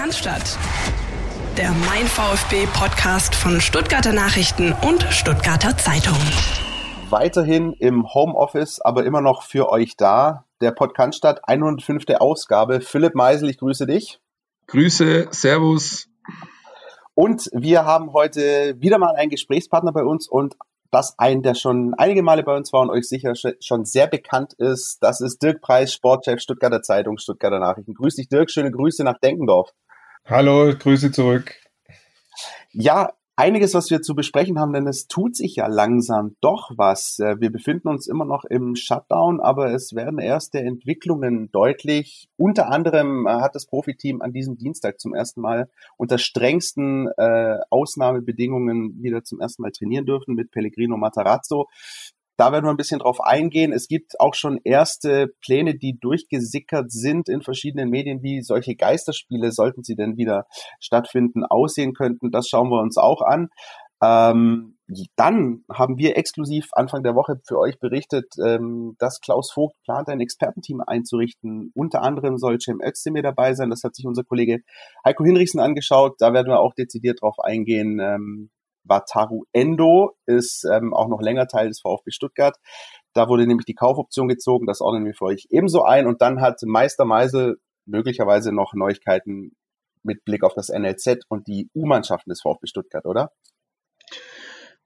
Bekanntstadt. Der Mein VfB-Podcast von Stuttgarter Nachrichten und Stuttgarter Zeitung. Weiterhin im Homeoffice, aber immer noch für euch da. Der Podcast 105. Ausgabe. Philipp Meisel, ich grüße dich. Grüße, servus. Und wir haben heute wieder mal einen Gesprächspartner bei uns und das einen, der schon einige Male bei uns war und euch sicher schon sehr bekannt ist. Das ist Dirk Preis, Sportchef Stuttgarter Zeitung, Stuttgarter Nachrichten. Grüß dich, Dirk. Schöne Grüße nach Denkendorf. Hallo, Grüße zurück. Ja, einiges, was wir zu besprechen haben, denn es tut sich ja langsam doch was. Wir befinden uns immer noch im Shutdown, aber es werden erste Entwicklungen deutlich. Unter anderem hat das Profiteam an diesem Dienstag zum ersten Mal unter strengsten Ausnahmebedingungen wieder zum ersten Mal trainieren dürfen mit Pellegrino Matarazzo. Da werden wir ein bisschen drauf eingehen. Es gibt auch schon erste Pläne, die durchgesickert sind in verschiedenen Medien, wie solche Geisterspiele, sollten sie denn wieder stattfinden, aussehen könnten. Das schauen wir uns auch an. Dann haben wir exklusiv Anfang der Woche für euch berichtet, dass Klaus Vogt plant, ein Expertenteam einzurichten. Unter anderem soll Cem Özdemir dabei sein. Das hat sich unser Kollege Heiko Hinrichsen angeschaut. Da werden wir auch dezidiert drauf eingehen. Wataru Endo ist auch noch länger Teil des VfB Stuttgart. Da wurde nämlich die Kaufoption gezogen. Das ordnen wir für euch ebenso ein. Und dann hat Meister Meisel möglicherweise noch Neuigkeiten mit Blick auf das NLZ und die U-Mannschaften des VfB Stuttgart, oder?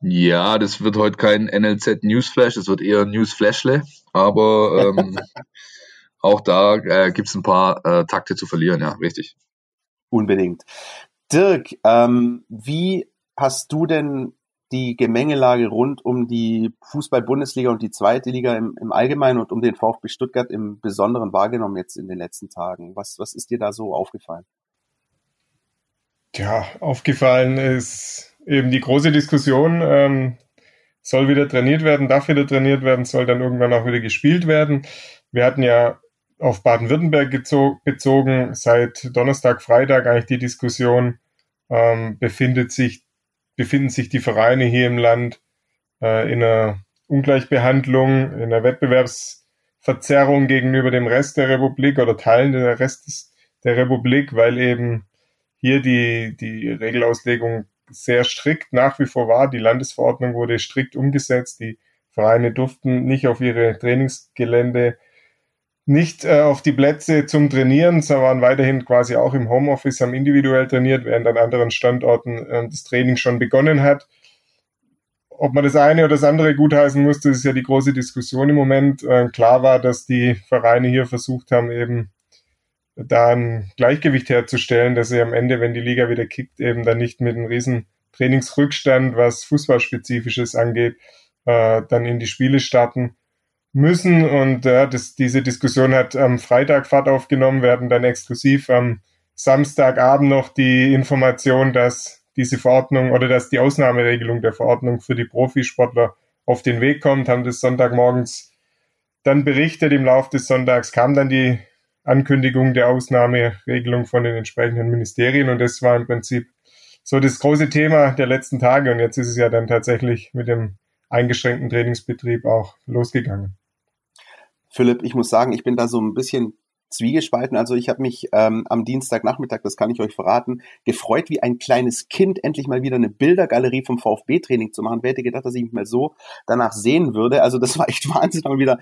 Ja, das wird heute kein NLZ-Newsflash. Es wird eher Newsflashle. Aber auch da gibt es ein paar Takte zu verlieren. Ja, richtig. Unbedingt. Dirk, wie hast du denn die Gemengelage rund um die Fußball-Bundesliga und die zweite Liga im Allgemeinen und um den VfB Stuttgart im Besonderen wahrgenommen jetzt in den letzten Tagen? Was ist dir da so aufgefallen? Ja, aufgefallen ist eben die große Diskussion. Soll wieder trainiert werden, darf wieder trainiert werden, soll dann irgendwann auch wieder gespielt werden. Wir hatten ja auf Baden-Württemberg bezogen seit Donnerstag, Freitag eigentlich die Diskussion, befinden sich die Vereine hier im Land in einer Ungleichbehandlung, in einer Wettbewerbsverzerrung gegenüber dem Rest der Republik oder Teilen der Rest der Republik, weil eben hier die Regelauslegung sehr strikt nach wie vor war. Die Landesverordnung wurde strikt umgesetzt. Die Vereine durften nicht auf ihre Trainingsgelände, nicht auf die Plätze zum Trainieren, sie waren weiterhin quasi auch im Homeoffice, haben individuell trainiert, während an anderen Standorten das Training schon begonnen hat. Ob man das eine oder das andere gutheißen muss, das ist ja die große Diskussion im Moment. Klar war, dass die Vereine hier versucht haben, eben da ein Gleichgewicht herzustellen, dass sie am Ende, wenn die Liga wieder kickt, eben dann nicht mit einem riesen Trainingsrückstand, was Fußballspezifisches angeht, dann in die Spiele starten müssen. Und diese Diskussion hat am Freitag Fahrt aufgenommen. Wir hatten dann exklusiv am Samstagabend noch die Information, dass diese Verordnung oder dass die Ausnahmeregelung der Verordnung für die Profisportler auf den Weg kommt, haben das Sonntagmorgens dann berichtet. Im Laufe des Sonntags kam dann die Ankündigung der Ausnahmeregelung von den entsprechenden Ministerien und das war im Prinzip so das große Thema der letzten Tage. Und jetzt ist es ja dann tatsächlich mit dem eingeschränkten Trainingsbetrieb auch losgegangen. Philipp, ich muss sagen, ich bin da so ein bisschen zwiegespalten. Also ich habe mich am Dienstagnachmittag, das kann ich euch verraten, gefreut wie ein kleines Kind, endlich mal wieder eine Bildergalerie vom VfB-Training zu machen. Wer hätte gedacht, dass ich mich mal so danach sehen würde? Also das war echt Wahnsinn, mal wieder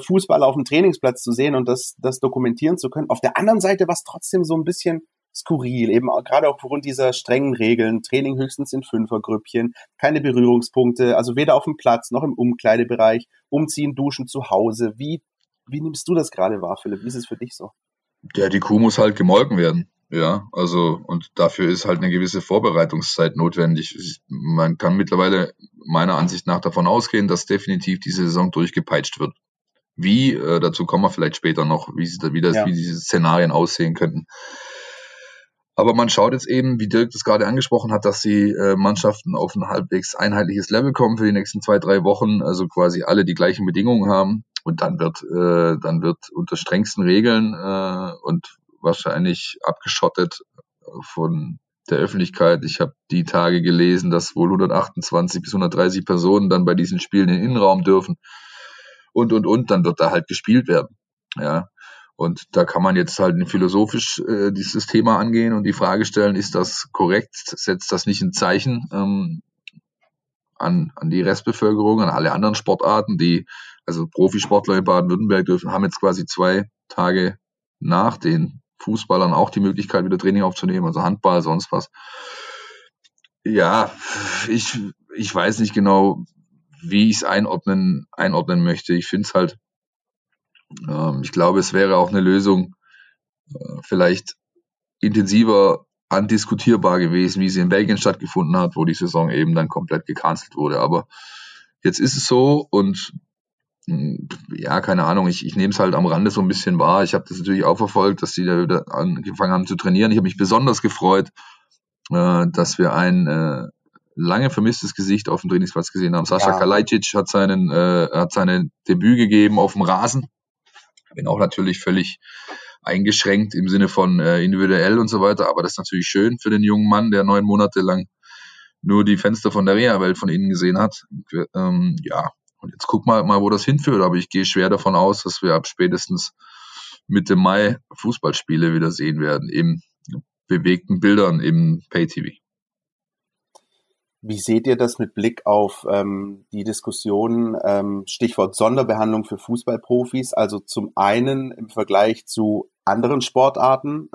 Fußball auf dem Trainingsplatz zu sehen und das dokumentieren zu können. Auf der anderen Seite war es trotzdem so ein bisschen skurril, eben gerade auch aufgrund dieser strengen Regeln, Training höchstens in Fünfergrüppchen, keine Berührungspunkte, also weder auf dem Platz noch im Umkleidebereich, umziehen, duschen zu Hause. Wie nimmst du das gerade wahr, Philipp? Wie ist es für dich so? Ja, die Kuh muss halt gemolken werden, ja, also und dafür ist halt eine gewisse Vorbereitungszeit notwendig. Man kann mittlerweile meiner Ansicht nach davon ausgehen, dass definitiv diese Saison durchgepeitscht wird. Wie, dazu kommen wir vielleicht später noch, wie diese Szenarien aussehen könnten. Aber man schaut jetzt eben, wie Dirk das gerade angesprochen hat, dass die Mannschaften auf ein halbwegs einheitliches Level kommen für die nächsten 2-3 Wochen, also quasi alle die gleichen Bedingungen haben. Und dann wird unter strengsten Regeln und wahrscheinlich abgeschottet von der Öffentlichkeit. Ich habe die Tage gelesen, dass wohl 128 bis 130 Personen dann bei diesen Spielen in den Innenraum dürfen. Und dann wird da halt gespielt werden. Ja. Und da kann man jetzt halt philosophisch dieses Thema angehen und die Frage stellen, ist das korrekt? Setzt das nicht ein Zeichen an die Restbevölkerung, an alle anderen Sportarten? Also Profisportler in Baden-Württemberg haben jetzt quasi 2 Tage nach den Fußballern auch die Möglichkeit, wieder Training aufzunehmen, also Handball, sonst was. Ja, ich weiß nicht genau, wie ich es einordnen möchte. Ich finde es halt, ich glaube, es wäre auch eine Lösung vielleicht intensiver andiskutierbar gewesen, wie sie in Belgien stattgefunden hat, wo die Saison eben dann komplett gecancelt wurde. Aber jetzt ist es so und ja, keine Ahnung, ich nehme es halt am Rande so ein bisschen wahr. Ich habe das natürlich auch verfolgt, dass die da wieder angefangen haben zu trainieren. Ich habe mich besonders gefreut, dass wir ein lange vermisstes Gesicht auf dem Trainingsplatz gesehen haben. Sascha Kalajdzic hat seine Debüt gegeben auf dem Rasen. Bin auch natürlich völlig eingeschränkt im Sinne von individuell und so weiter, aber das ist natürlich schön für den jungen Mann, der 9 Monate lang nur die Fenster von der Reha-Welt von innen gesehen hat. Ja, und jetzt guck mal, wo das hinführt, aber ich gehe schwer davon aus, dass wir ab spätestens Mitte Mai Fußballspiele wieder sehen werden, in bewegten Bildern im Pay-TV. Wie seht ihr das mit Blick auf die Diskussion, Stichwort Sonderbehandlung für Fußballprofis? Also zum einen im Vergleich zu anderen Sportarten,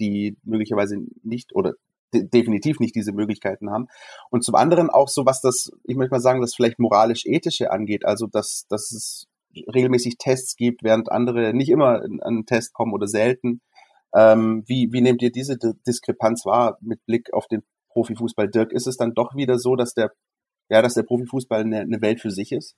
die möglicherweise nicht oder definitiv nicht diese Möglichkeiten haben. Und zum anderen auch so, was das, ich möchte mal sagen, das vielleicht moralisch-ethische angeht. Also dass es regelmäßig Tests gibt, während andere nicht immer an einen Test kommen oder selten. Wie nehmt ihr diese Diskrepanz wahr mit Blick auf den Profifußball, Dirk, ist es dann doch wieder so, dass der Profifußball eine Welt für sich ist?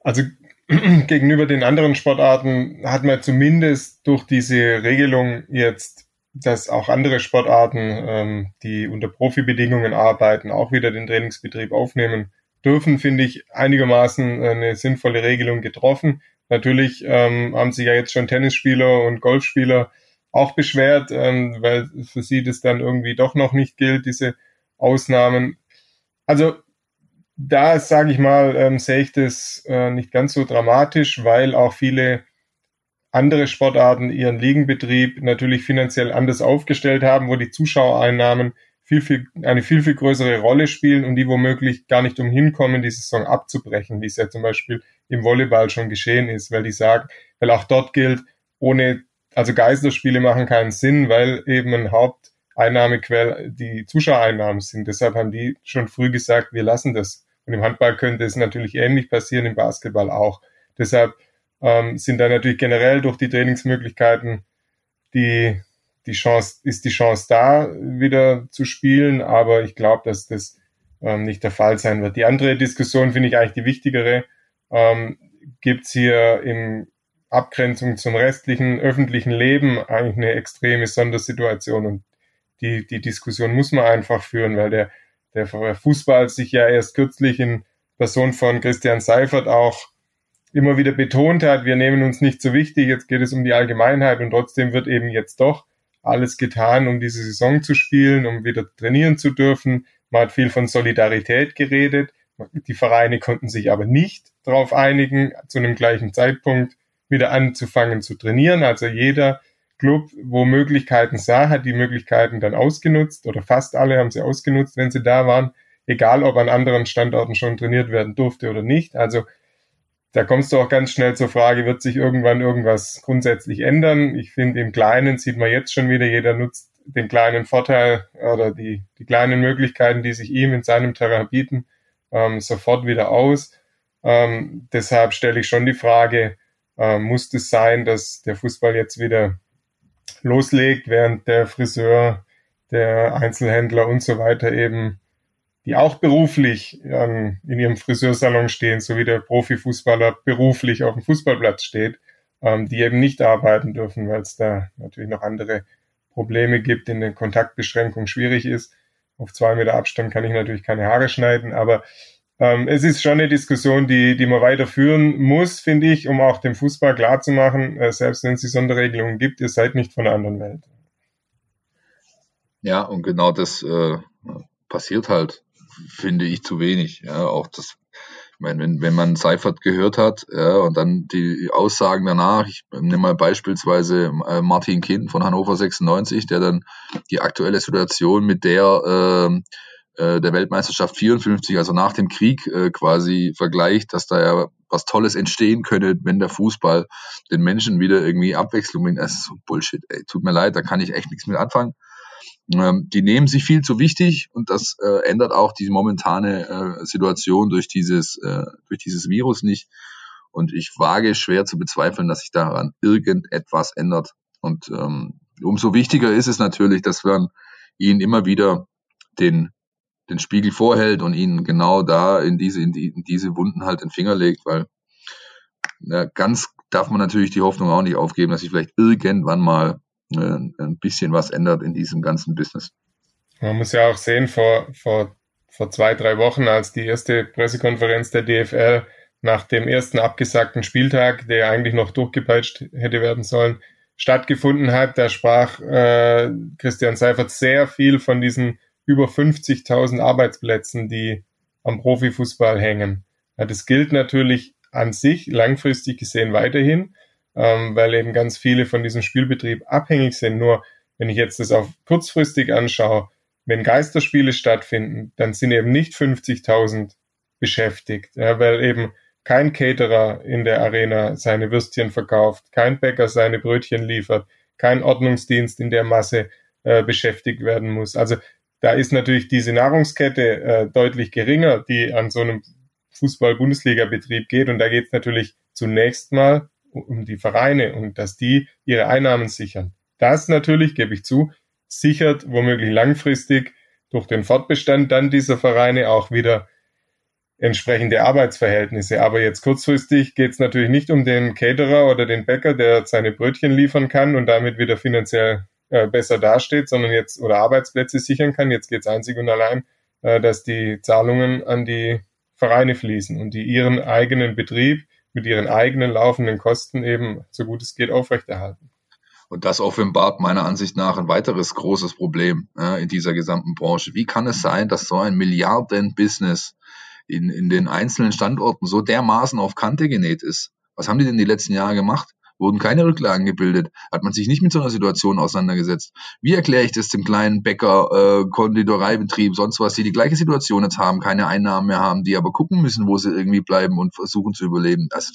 Also gegenüber den anderen Sportarten hat man zumindest durch diese Regelung jetzt, dass auch andere Sportarten, die unter Profibedingungen arbeiten, auch wieder den Trainingsbetrieb aufnehmen dürfen, finde ich einigermaßen eine sinnvolle Regelung getroffen. Natürlich haben sich ja jetzt schon Tennisspieler und Golfspieler auch beschwert, weil für sie das dann irgendwie doch noch nicht gilt, diese Ausnahmen. Also da, sage ich mal, sehe ich das nicht ganz so dramatisch, weil auch viele andere Sportarten ihren Ligenbetrieb natürlich finanziell anders aufgestellt haben, wo die Zuschauereinnahmen eine viel größere Rolle spielen und die womöglich gar nicht umhin kommen, die Saison abzubrechen, wie es ja zum Beispiel im Volleyball schon geschehen ist, weil auch dort gilt, also Geisterspiele machen keinen Sinn, weil eben ein Haupteinnahmequell die Zuschauereinnahmen sind. Deshalb haben die schon früh gesagt, wir lassen das. Und im Handball könnte es natürlich ähnlich passieren, im Basketball auch. Deshalb sind da natürlich generell durch die Trainingsmöglichkeiten die Chance da, wieder zu spielen. Aber ich glaube, dass das nicht der Fall sein wird. Die andere Diskussion finde ich eigentlich die wichtigere. Gibt es hier im Abgrenzung zum restlichen öffentlichen Leben eigentlich eine extreme Sondersituation und die Diskussion muss man einfach führen, weil der Fußball sich ja erst kürzlich in Person von Christian Seifert auch immer wieder betont hat, wir nehmen uns nicht so wichtig, jetzt geht es um die Allgemeinheit und trotzdem wird eben jetzt doch alles getan, um diese Saison zu spielen, um wieder trainieren zu dürfen. Man hat viel von Solidarität geredet, die Vereine konnten sich aber nicht darauf einigen, zu einem gleichen Zeitpunkt wieder anzufangen zu trainieren. Also jeder Club, wo Möglichkeiten sah, hat die Möglichkeiten dann ausgenutzt oder fast alle haben sie ausgenutzt, wenn sie da waren, egal ob an anderen Standorten schon trainiert werden durfte oder nicht. Also da kommst du auch ganz schnell zur Frage, wird sich irgendwann irgendwas grundsätzlich ändern? Ich finde, im Kleinen sieht man jetzt schon wieder, jeder nutzt den kleinen Vorteil oder die kleinen Möglichkeiten, die sich ihm in seinem Terrain bieten, sofort wieder aus. Deshalb stelle ich schon die Frage, muss es sein, dass der Fußball jetzt wieder loslegt, während der Friseur, der Einzelhändler und so weiter eben, die auch beruflich in ihrem Friseursalon stehen, so wie der Profifußballer beruflich auf dem Fußballplatz steht, die eben nicht arbeiten dürfen, weil es da natürlich noch andere Probleme gibt, in der Kontaktbeschränkung schwierig ist. Auf 2 Meter Abstand kann ich natürlich keine Haare schneiden, aber es ist schon eine Diskussion, die man weiterführen muss, finde ich, um auch dem Fußball klarzumachen, selbst wenn es die Sonderregelungen gibt, ihr seid nicht von einer anderen Welt. Ja, und genau das passiert halt, finde ich, zu wenig. Ja, auch das Ich meine, wenn man Seifert gehört hat, ja, und dann die Aussagen danach, ich nehme mal beispielsweise Martin Kind von Hannover 96, der dann die aktuelle Situation mit der Weltmeisterschaft 54, also nach dem Krieg quasi vergleicht, dass da ja was Tolles entstehen könnte, wenn der Fußball den Menschen wieder irgendwie Abwechslung bringt. Das ist so Bullshit, ey. Tut mir leid, da kann ich echt nichts mit anfangen. Die nehmen sich viel zu wichtig und das ändert auch die momentane Situation durch dieses Virus nicht. Und ich wage schwer zu bezweifeln, dass sich daran irgendetwas ändert. Und umso wichtiger ist es natürlich, dass man ihnen immer wieder den Spiegel vorhält und ihnen genau da in diese Wunden halt den Finger legt, weil ganz darf man natürlich die Hoffnung auch nicht aufgeben, dass sich vielleicht irgendwann mal ein bisschen was ändert in diesem ganzen Business. Man muss ja auch sehen, vor 2-3 Wochen, als die erste Pressekonferenz der DFL nach dem ersten abgesagten Spieltag, der eigentlich noch durchgepeitscht hätte werden sollen, stattgefunden hat, da sprach Christian Seifert sehr viel von diesen über 50.000 Arbeitsplätzen, die am Profifußball hängen. Ja, das gilt natürlich an sich langfristig gesehen weiterhin, weil eben ganz viele von diesem Spielbetrieb abhängig sind. Nur wenn ich jetzt das auf kurzfristig anschaue, wenn Geisterspiele stattfinden, dann sind eben nicht 50.000 beschäftigt, ja, weil eben kein Caterer in der Arena seine Würstchen verkauft, kein Bäcker seine Brötchen liefert, kein Ordnungsdienst in der Masse beschäftigt werden muss. Also da ist natürlich diese Nahrungskette deutlich geringer, die an so einem Fußball-Bundesliga-Betrieb geht. Und da geht es natürlich zunächst mal um die Vereine und dass die ihre Einnahmen sichern. Das natürlich, gebe ich zu, sichert womöglich langfristig durch den Fortbestand dann dieser Vereine auch wieder entsprechende Arbeitsverhältnisse. Aber jetzt kurzfristig geht es natürlich nicht um den Caterer oder den Bäcker, der seine Brötchen liefern kann und damit wieder finanziell besser dasteht, sondern jetzt oder Arbeitsplätze sichern kann. Jetzt geht es einzig und allein, dass die Zahlungen an die Vereine fließen und die ihren eigenen Betrieb mit ihren eigenen laufenden Kosten eben so gut es geht aufrechterhalten. Und das offenbart meiner Ansicht nach ein weiteres großes Problem in dieser gesamten Branche. Wie kann es sein, dass so ein Milliarden-Business in den einzelnen Standorten so dermaßen auf Kante genäht ist? Was haben die denn die letzten Jahre gemacht? Wurden keine Rücklagen gebildet, hat man sich nicht mit so einer Situation auseinandergesetzt. Wie erkläre ich das dem kleinen Bäcker, Konditoreibetrieb, sonst was, die gleiche Situation jetzt haben, keine Einnahmen mehr haben, die aber gucken müssen, wo sie irgendwie bleiben und versuchen zu überleben. Also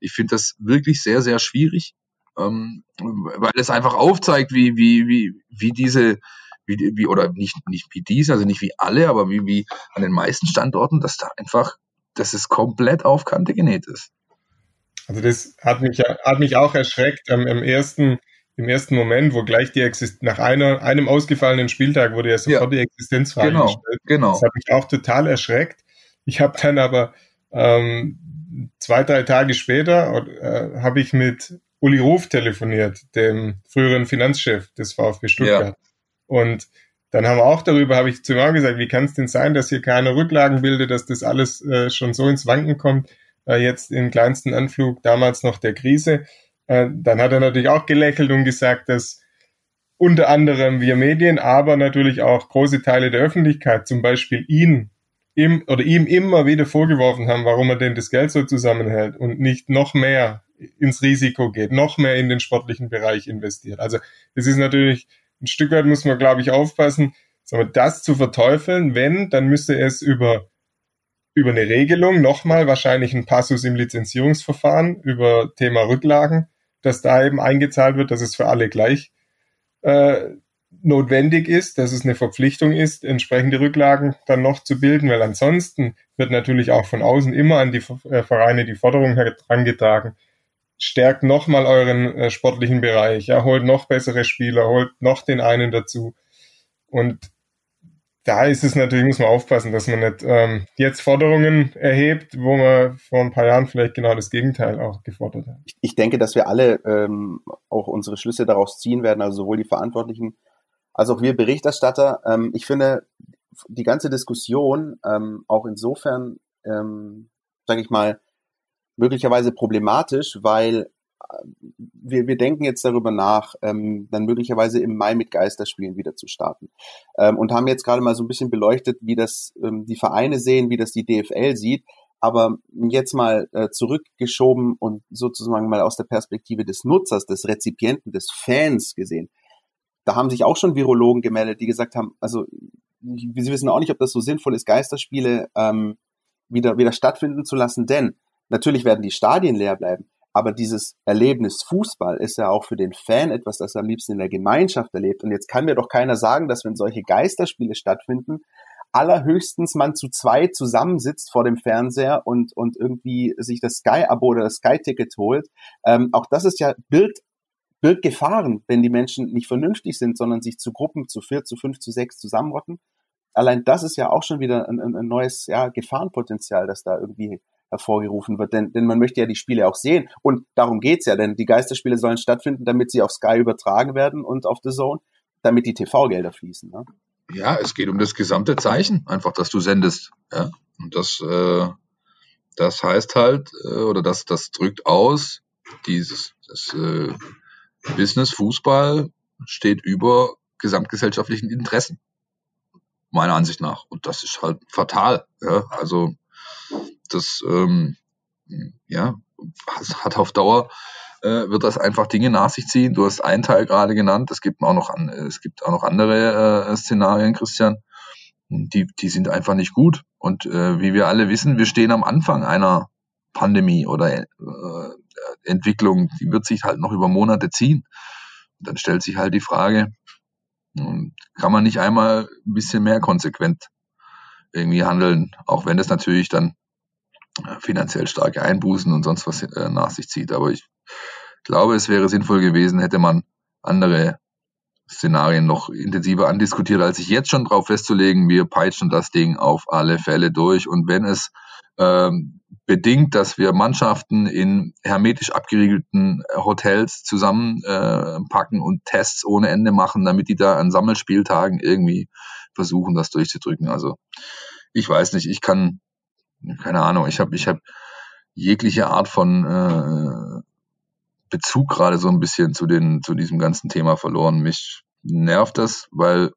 ich finde das wirklich sehr, sehr schwierig, weil es einfach aufzeigt, wie an den meisten Standorten, dass da einfach, dass es komplett auf Kante genäht ist. Also das hat mich auch erschreckt im ersten Moment, wo gleich die nach einem ausgefallenen Spieltag wurde ja sofort die Existenzfrage gestellt. Genau. Das hat mich auch total erschreckt. Ich habe dann aber 2-3 Tage später habe ich mit Uli Ruf telefoniert, dem früheren Finanzchef des VfB Stuttgart. Ja. Und dann habe ich zu ihm gesagt, wie kann es denn sein, dass hier keine Rücklagen bildet, dass das alles schon so ins Wanken kommt? Jetzt im kleinsten Anflug, damals noch der Krise. Dann hat er natürlich auch gelächelt und gesagt, dass unter anderem wir Medien, aber natürlich auch große Teile der Öffentlichkeit zum Beispiel ihm immer wieder vorgeworfen haben, warum er denn das Geld so zusammenhält und nicht noch mehr ins Risiko geht, noch mehr in den sportlichen Bereich investiert. Also es ist natürlich, ein Stück weit muss man, glaube ich, aufpassen, das zu verteufeln. Wenn, dann müsste es über eine Regelung, nochmal wahrscheinlich ein Passus im Lizenzierungsverfahren über Thema Rücklagen, dass da eben eingezahlt wird, dass es für alle gleich notwendig ist, dass es eine Verpflichtung ist, entsprechende Rücklagen dann noch zu bilden, weil ansonsten wird natürlich auch von außen immer an die Vereine die Forderung herangetragen, stärkt nochmal euren sportlichen Bereich, ja, holt noch bessere Spieler, holt noch den einen dazu. Und da ist es natürlich, muss man aufpassen, dass man nicht jetzt Forderungen erhebt, wo man vor ein paar Jahren vielleicht genau das Gegenteil auch gefordert hat. Ich denke, dass wir alle auch unsere Schlüsse daraus ziehen werden, also sowohl die Verantwortlichen als auch wir Berichterstatter. Ich finde, die ganze Diskussion auch insofern, sage ich mal, möglicherweise problematisch, weil wir denken jetzt darüber nach, dann möglicherweise im Mai mit Geisterspielen wieder zu starten. Und haben jetzt gerade mal so ein bisschen beleuchtet, wie das die Vereine sehen, wie das die DFL sieht. Aber jetzt mal zurückgeschoben und sozusagen mal aus der Perspektive des Nutzers, des Rezipienten, des Fans gesehen. Da haben sich auch schon Virologen gemeldet, die gesagt haben, also sie wissen auch nicht, ob das so sinnvoll ist, Geisterspiele wieder stattfinden zu lassen, denn natürlich werden die Stadien leer bleiben, aber dieses Erlebnis Fußball ist ja auch für den Fan etwas, das er am liebsten in der Gemeinschaft erlebt. Und jetzt kann mir doch keiner sagen, dass wenn solche Geisterspiele stattfinden, allerhöchstens man zu zweit zusammensitzt vor dem Fernseher und irgendwie sich das Sky-Abo oder das Sky-Ticket holt. Auch das ist ja Bildgefahren, wenn die Menschen nicht vernünftig sind, sondern sich zu Gruppen, zu 4, zu 5, zu 6 zusammenrotten. Allein das ist ja auch schon wieder ein neues Gefahrenpotenzial, das da irgendwie hervorgerufen wird. Denn man möchte ja die Spiele auch sehen. Und darum geht's ja, denn die Geisterspiele sollen stattfinden, damit sie auf Sky übertragen werden und auf The Zone, damit die TV-Gelder fließen, ne? Ja, es geht um das gesamte Zeichen, einfach, dass du sendest. Ja? Und das heißt halt, oder das drückt aus, das Business Fußball steht über gesamtgesellschaftlichen Interessen, meiner Ansicht nach. Und das ist halt fatal. Ja? Also das hat auf Dauer wird das einfach Dinge nach sich ziehen. Du hast einen Teil gerade genannt. Es gibt auch noch andere Szenarien, Christian. Die sind einfach nicht gut. Und wie wir alle wissen, wir stehen am Anfang einer Pandemie oder Entwicklung. Die wird sich halt noch über Monate ziehen. Und dann stellt sich halt die Frage, kann man nicht einmal ein bisschen mehr konsequent irgendwie handeln, auch wenn das natürlich dann finanziell starke Einbußen und sonst was nach sich zieht. Aber ich glaube, es wäre sinnvoll gewesen, hätte man andere Szenarien noch intensiver andiskutiert, als sich jetzt schon drauf festzulegen, wir peitschen das Ding auf alle Fälle durch. Und wenn es bedingt, dass wir Mannschaften in hermetisch abgeriegelten Hotels zusammenpacken und Tests ohne Ende machen, damit die da an Sammelspieltagen irgendwie versuchen, das durchzudrücken. Also ich weiß nicht, keine Ahnung, ich hab jegliche Art von Bezug gerade so ein bisschen zu diesem ganzen Thema verloren. Mich nervt das, weil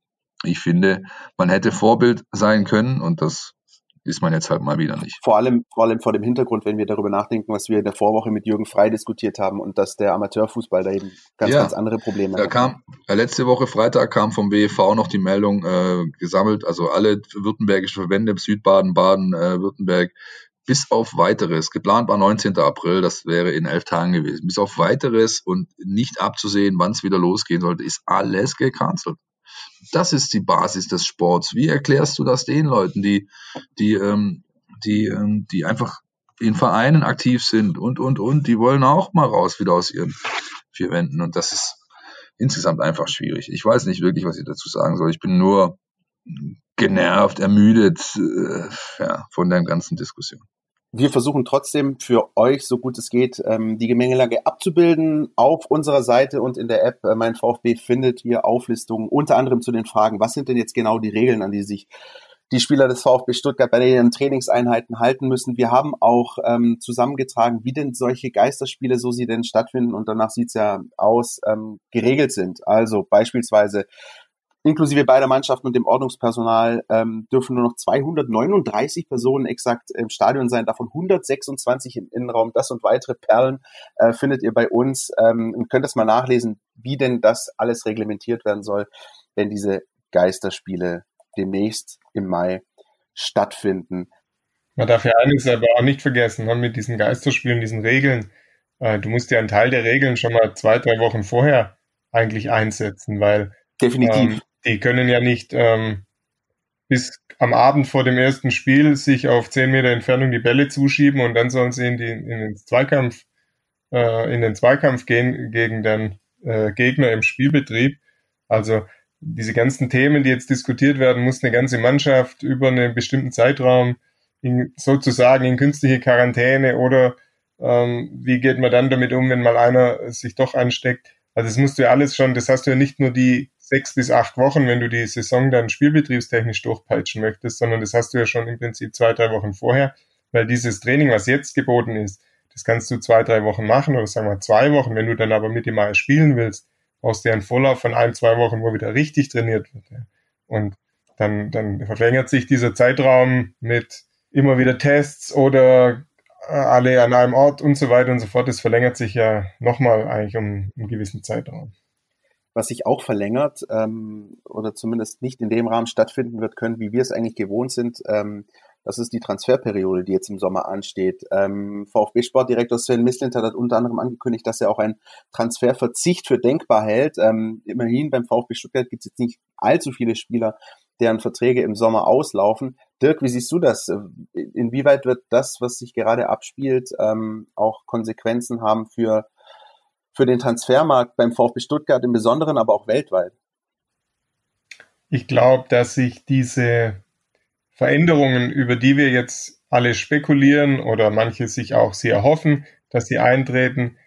ich finde, man hätte Vorbild sein können und das ist man jetzt halt mal wieder nicht. Vor allem vor dem Hintergrund, wenn wir darüber nachdenken, was wir in der Vorwoche mit Jürgen Frey diskutiert haben und dass der Amateurfußball da eben ganz andere Probleme hat. Letzte Woche Freitag kam vom WFV noch die Meldung gesammelt, also alle württembergischen Verbände, Südbaden, Baden, Württemberg, bis auf Weiteres. Geplant war 19. April, das wäre in 11 Tagen gewesen. Bis auf Weiteres und nicht abzusehen, wann es wieder losgehen sollte, ist alles gecancelt. Das ist die Basis des Sports. Wie erklärst du das den Leuten, die einfach in Vereinen aktiv sind und die wollen auch mal raus wieder aus ihren 4 Wänden und das ist insgesamt einfach schwierig. Ich weiß nicht wirklich, was ich dazu sagen soll. Ich bin nur genervt, ermüdet von der ganzen Diskussion. Wir versuchen trotzdem für euch, so gut es geht, die Gemengelage abzubilden. Auf unserer Seite und in der App Mein VfB findet ihr Auflistungen, unter anderem zu den Fragen, was sind denn jetzt genau die Regeln, an die sich die Spieler des VfB Stuttgart bei den Trainingseinheiten halten müssen. Wir haben auch zusammengetragen, wie denn solche Geisterspiele, so sie denn stattfinden und danach sieht's ja aus, geregelt sind. Also beispielsweise inklusive beider Mannschaften und dem Ordnungspersonal dürfen nur noch 239 Personen exakt im Stadion sein, davon 126 im Innenraum. Das und weitere Perlen findet ihr bei uns und könnt das mal nachlesen, wie denn das alles reglementiert werden soll, wenn diese Geisterspiele demnächst im Mai stattfinden. Man darf ja eines aber auch nicht vergessen, mit diesen Geisterspielen, diesen Regeln, du musst ja einen Teil der Regeln schon mal 2-3 Wochen vorher eigentlich einsetzen, weil definitiv. Die können ja nicht bis am Abend vor dem ersten Spiel sich auf 10 Meter Entfernung die Bälle zuschieben und dann sollen sie in den Zweikampf gehen gegen den Gegner im Spielbetrieb. Also diese ganzen Themen, die jetzt diskutiert werden, muss eine ganze Mannschaft über einen bestimmten Zeitraum sozusagen in künstliche Quarantäne oder wie geht man dann damit um, wenn mal einer sich doch ansteckt. Also das musst du ja alles schon, das hast du ja nicht nur die 6 bis 8 Wochen, wenn du die Saison dann spielbetriebstechnisch durchpeitschen möchtest, sondern das hast du ja schon im Prinzip 2-3 Wochen vorher, weil dieses Training, was jetzt geboten ist, das kannst du 2-3 Wochen machen oder sagen wir 2 Wochen, wenn du dann aber mit dem Mai spielen willst, brauchst du ja einen Vorlauf von 1-2 Wochen, wo wieder richtig trainiert wird. Und dann verlängert sich dieser Zeitraum mit immer wieder Tests oder alle an einem Ort und so weiter und so fort. Das verlängert sich ja nochmal eigentlich um einen gewissen Zeitraum. Was sich auch verlängert oder zumindest nicht in dem Rahmen stattfinden wird können, wie wir es eigentlich gewohnt sind, das ist die Transferperiode, die jetzt im Sommer ansteht. VfB-Sportdirektor Sven Mislintat hat unter anderem angekündigt, dass er auch einen Transferverzicht für denkbar hält. Immerhin beim VfB Stuttgart gibt es jetzt nicht allzu viele Spieler, deren Verträge im Sommer auslaufen. Dirk, wie siehst du das? Inwieweit wird das, was sich gerade abspielt, auch Konsequenzen haben für den Transfermarkt beim VfB Stuttgart im Besonderen, aber auch weltweit? Ich glaube, dass sich diese Veränderungen, über die wir jetzt alle spekulieren oder manche sich auch sie erhoffen, dass sie eintreten,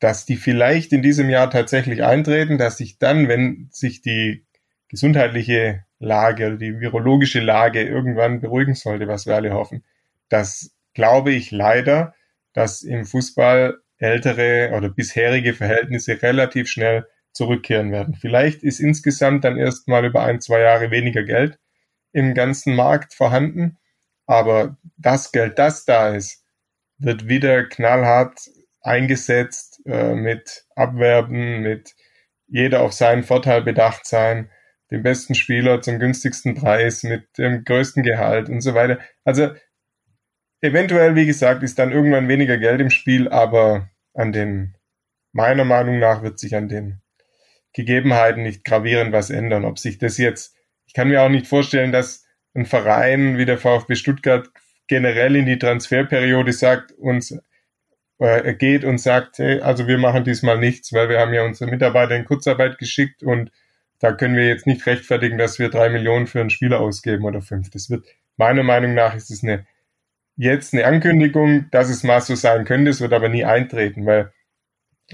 dass die vielleicht in diesem Jahr tatsächlich eintreten, dass sich dann, wenn sich die gesundheitliche Lage oder die virologische Lage irgendwann beruhigen sollte, was wir alle hoffen, dass, glaube ich leider, dass im Fußball ältere oder bisherige Verhältnisse relativ schnell zurückkehren werden. Vielleicht ist insgesamt dann erst mal über 1-2 Jahre weniger Geld im ganzen Markt vorhanden, aber das Geld, das da ist, wird wieder knallhart eingesetzt, mit Abwerben, mit jeder auf seinen Vorteil bedacht sein, den besten Spieler zum günstigsten Preis, mit dem größten Gehalt und so weiter. Also eventuell, wie gesagt, ist dann irgendwann weniger Geld im Spiel, aber meiner Meinung nach wird sich an den Gegebenheiten nicht gravierend was ändern. Ob sich das jetzt Ich kann mir auch nicht vorstellen, dass ein Verein wie der VfB Stuttgart generell in die Transferperiode geht und sagt, hey, also wir machen diesmal nichts, weil wir haben ja unsere Mitarbeiter in Kurzarbeit geschickt und da können wir jetzt nicht rechtfertigen, dass wir $3 Millionen für einen Spieler ausgeben oder 5. Das wird, meiner Meinung nach, ist es jetzt eine Ankündigung, dass es mal so sein könnte, es wird aber nie eintreten, weil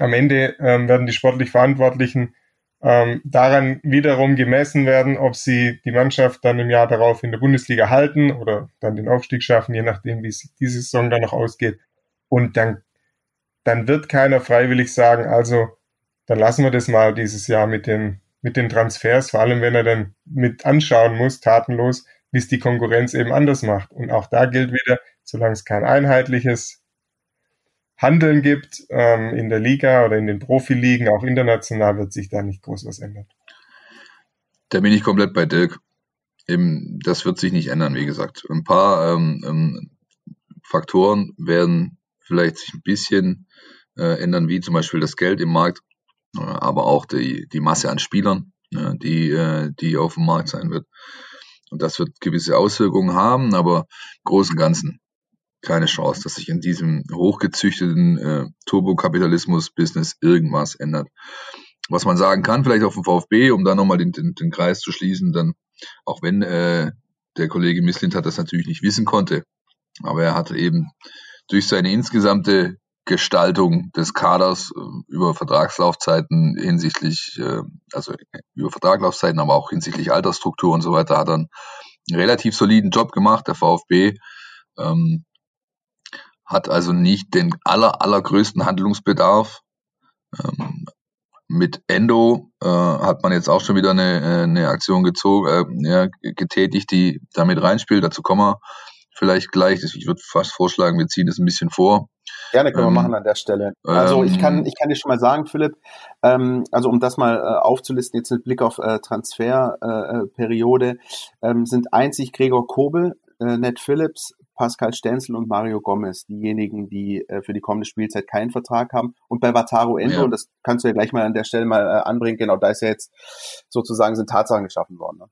am Ende werden die sportlich Verantwortlichen daran wiederum gemessen werden, ob sie die Mannschaft dann im Jahr darauf in der Bundesliga halten oder dann den Aufstieg schaffen, je nachdem, wie es diese Saison dann noch ausgeht. Und dann wird keiner freiwillig sagen, also dann lassen wir das mal dieses Jahr mit den Transfers, vor allem wenn er dann mit anschauen muss, tatenlos, wie es die Konkurrenz eben anders macht. Und auch da gilt wieder, solange es kein einheitliches Handeln gibt in der Liga oder in den Profiligen, auch international, wird sich da nicht groß was ändern. Da bin ich komplett bei Dirk. Das wird sich nicht ändern, wie gesagt. Ein paar Faktoren werden vielleicht sich ein bisschen ändern, wie zum Beispiel das Geld im Markt, aber auch die Masse an Spielern, die auf dem Markt sein wird. Und das wird gewisse Auswirkungen haben, aber im Großen und Ganzen keine Chance, dass sich in diesem hochgezüchteten Turbokapitalismus-Business irgendwas ändert. Was man sagen kann, vielleicht auf dem VfB, um da nochmal den Kreis zu schließen, dann, auch wenn der Kollege Mislintat das natürlich nicht wissen konnte, aber er hat eben durch seine insgesamte Gestaltung des Kaders über Vertragslaufzeiten aber auch hinsichtlich Altersstruktur und so weiter, hat er einen relativ soliden Job gemacht, der VfB. Hat also nicht den allergrößten Handlungsbedarf. Mit Endo hat man jetzt auch schon wieder eine Aktion getätigt, die damit reinspielt. Dazu kommen wir vielleicht gleich. Ich würde fast vorschlagen, wir ziehen das ein bisschen vor. Gerne, können wir machen an der Stelle. Also ich kann dir schon mal sagen, Philipp, also um das mal aufzulisten, jetzt mit Blick auf Transferperiode, sind einzig Gregor Kobel, Ned Phillips, Pascal Stenzel und Mario Gomez, diejenigen, die für die kommende Spielzeit keinen Vertrag haben. Und bei Wataru Endo, ja. Und das kannst du ja gleich mal an der Stelle mal anbringen, genau, da ist ja jetzt sozusagen, sind Tatsachen geschaffen worden. Ne?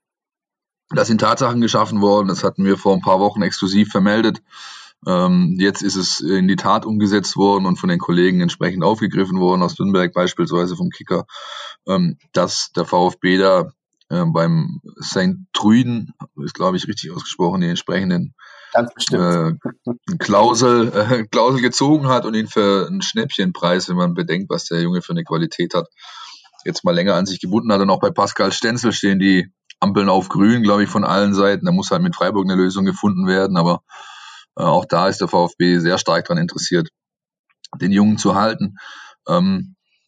Das sind Tatsachen geschaffen worden, das hatten wir vor ein paar Wochen exklusiv vermeldet. Jetzt ist es in die Tat umgesetzt worden und von den Kollegen entsprechend aufgegriffen worden, aus Nürnberg beispielsweise vom Kicker, dass der VfB da beim St. Truiden, ist glaube ich richtig ausgesprochen, die entsprechenden ganz bestimmt Klausel gezogen hat und ihn für einen Schnäppchenpreis, wenn man bedenkt, was der Junge für eine Qualität hat, jetzt mal länger an sich gebunden hat. Und auch bei Pascal Stenzel stehen die Ampeln auf grün, glaube ich, von allen Seiten. Da muss halt mit Freiburg eine Lösung gefunden werden, aber auch da ist der VfB sehr stark daran interessiert, den Jungen zu halten.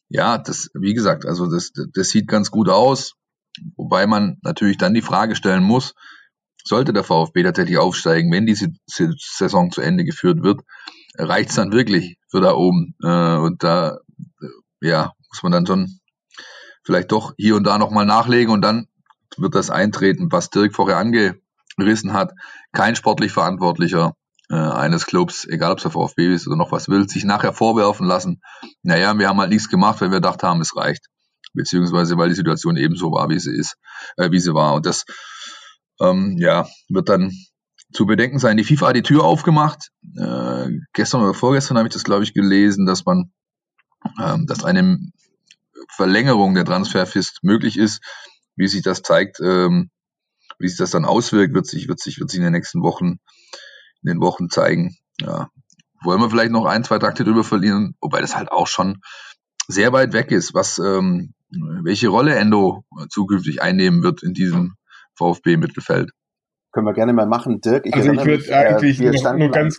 Ja, das, wie gesagt, also das sieht ganz gut aus, wobei man natürlich dann die Frage stellen muss, Sollte der VfB tatsächlich aufsteigen, wenn diese Saison zu Ende geführt wird, reicht es dann wirklich für da oben. Und da muss man dann schon vielleicht doch hier und da nochmal nachlegen. Und dann wird das eintreten, was Dirk vorher angerissen hat. Kein sportlich Verantwortlicher eines Clubs, egal ob es der VfB ist oder noch was will, sich nachher vorwerfen lassen. Naja, wir haben halt nichts gemacht, weil wir gedacht haben, es reicht. Beziehungsweise, weil die Situation eben so war, wie sie war. Und das wird dann zu bedenken sein. Die FIFA hat die Tür aufgemacht. Gestern oder vorgestern habe ich das, glaube ich, gelesen, dass man, dass eine Verlängerung der Transferfrist möglich ist. Wie sich das zeigt, wie sich das dann auswirkt, wird sich in den nächsten Wochen, in den Wochen zeigen. Ja. Wollen wir vielleicht noch ein, zwei Takte drüber verlieren, wobei das halt auch schon sehr weit weg ist, was, welche Rolle Endo zukünftig einnehmen wird in diesem VfB-Mittelfeld. Können wir gerne mal machen, Dirk. Ich würde eigentlich nur ganz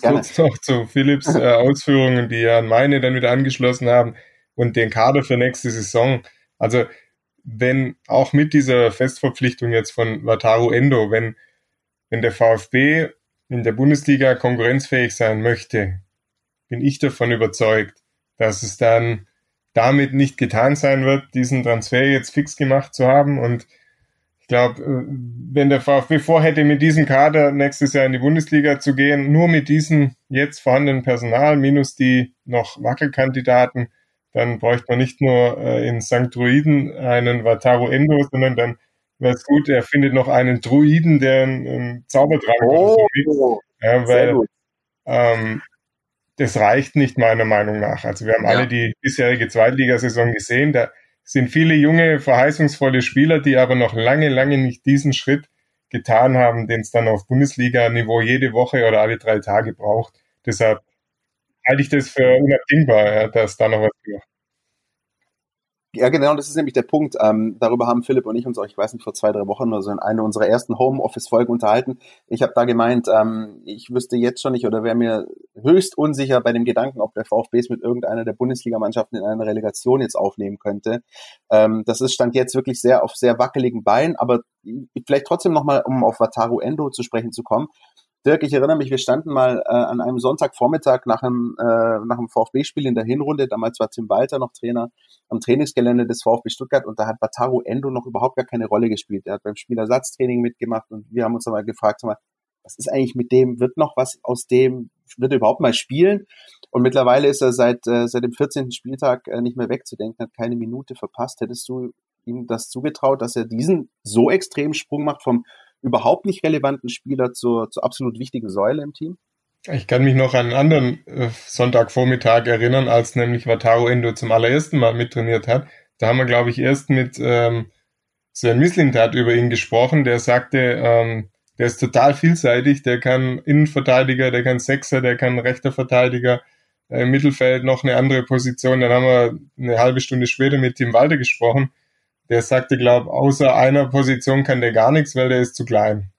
kurz noch zu Philipps Ausführungen, die ja an meine dann wieder angeschlossen haben, und den Kader für nächste Saison. Also wenn auch mit dieser Festverpflichtung jetzt von Wataru Endo, wenn der VfB in der Bundesliga konkurrenzfähig sein möchte, bin ich davon überzeugt, dass es dann damit nicht getan sein wird, diesen Transfer jetzt fix gemacht zu haben. Und ich glaube, wenn der VfB vorhätte, mit diesem Kader nächstes Jahr in die Bundesliga zu gehen, nur mit diesem jetzt vorhandenen Personal minus die noch Wackelkandidaten, dann bräuchte man nicht nur in St. Truiden einen Wataru Endo, sondern dann wäre es gut, er findet noch einen Druiden, der einen Zaubertrank oder so gibt. Ja, weil das reicht nicht, meiner Meinung nach. Also wir haben alle die bisherige Zweitligasaison gesehen. Da sind viele junge, verheißungsvolle Spieler, die aber noch lange, lange nicht diesen Schritt getan haben, den es dann auf Bundesliga-Niveau jede Woche oder alle 3 Tage braucht. Deshalb halte ich das für unabdingbar, dass da noch was gemacht. Ja, genau, das ist nämlich der Punkt. Darüber haben Philipp und ich uns auch, ich weiß nicht, vor 2-3 Wochen oder so in einer unserer ersten Homeoffice-Folgen unterhalten. Ich habe da gemeint, ich wüsste jetzt schon nicht oder wäre mir höchst unsicher bei dem Gedanken, ob der VfB es mit irgendeiner der Bundesligamannschaften in einer Relegation jetzt aufnehmen könnte. Das ist Stand jetzt wirklich sehr auf sehr wackeligen Beinen, aber vielleicht trotzdem nochmal, um auf Wataru Endo zu sprechen zu kommen. Dirk, ich erinnere mich, wir standen mal an einem Sonntagvormittag nach einem VfB-Spiel in der Hinrunde, damals war Tim Walter noch Trainer, am Trainingsgelände des VfB Stuttgart, und da hat Wataru Endo noch überhaupt gar keine Rolle gespielt. Er hat beim Spielersatztraining mitgemacht und wir haben uns dann mal gefragt, was ist eigentlich mit dem, wird noch was aus dem, wird er überhaupt mal spielen? Und mittlerweile ist er seit dem 14. Spieltag nicht mehr wegzudenken, hat keine Minute verpasst. Hättest du ihm das zugetraut, dass er diesen so extremen Sprung macht vom überhaupt nicht relevanten Spieler zur absolut wichtigen Säule im Team? Ich kann mich noch an einen anderen Sonntagvormittag erinnern, als nämlich Wataru Endo zum allerersten Mal mittrainiert hat. Da haben wir, glaube ich, erst mit Sven Mislintat über ihn gesprochen. Der sagte, der ist total vielseitig, der kann Innenverteidiger, der kann Sechser, der kann rechter Verteidiger, im Mittelfeld noch eine andere Position. Dann haben wir eine halbe Stunde später mit Tim Walter gesprochen. Der sagte, glaube ich, außer einer Position kann der gar nichts, weil der ist zu klein.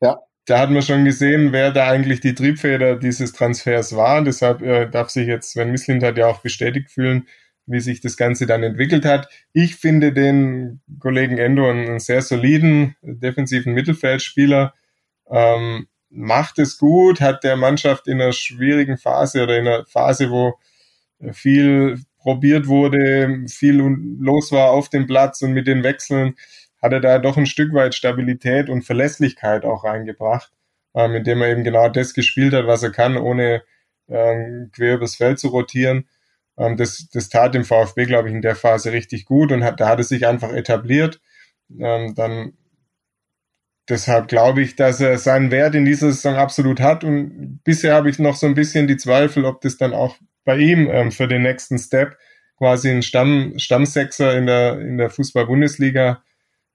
Ja. Da hat man schon gesehen, wer da eigentlich die Triebfeder dieses Transfers war. Deshalb darf sich jetzt Sven Mislintat ja auch bestätigt fühlen, wie sich das Ganze dann entwickelt hat. Ich finde den Kollegen Endo einen sehr soliden defensiven Mittelfeldspieler. Macht es gut, hat der Mannschaft in einer schwierigen Phase oder in einer Phase, wo viel probiert wurde, viel los war auf dem Platz und mit den Wechseln, hat er da doch ein Stück weit Stabilität und Verlässlichkeit auch reingebracht, indem er eben genau das gespielt hat, was er kann, ohne quer übers Feld zu rotieren. Das tat dem VfB, glaube ich, in der Phase richtig gut und da hat er sich einfach etabliert. Deshalb glaube ich, dass er seinen Wert in dieser Saison absolut hat, und bisher habe ich noch so ein bisschen die Zweifel, ob das dann auch bei ihm für den nächsten Step, quasi ein Stammsechser in der Fußball-Bundesliga,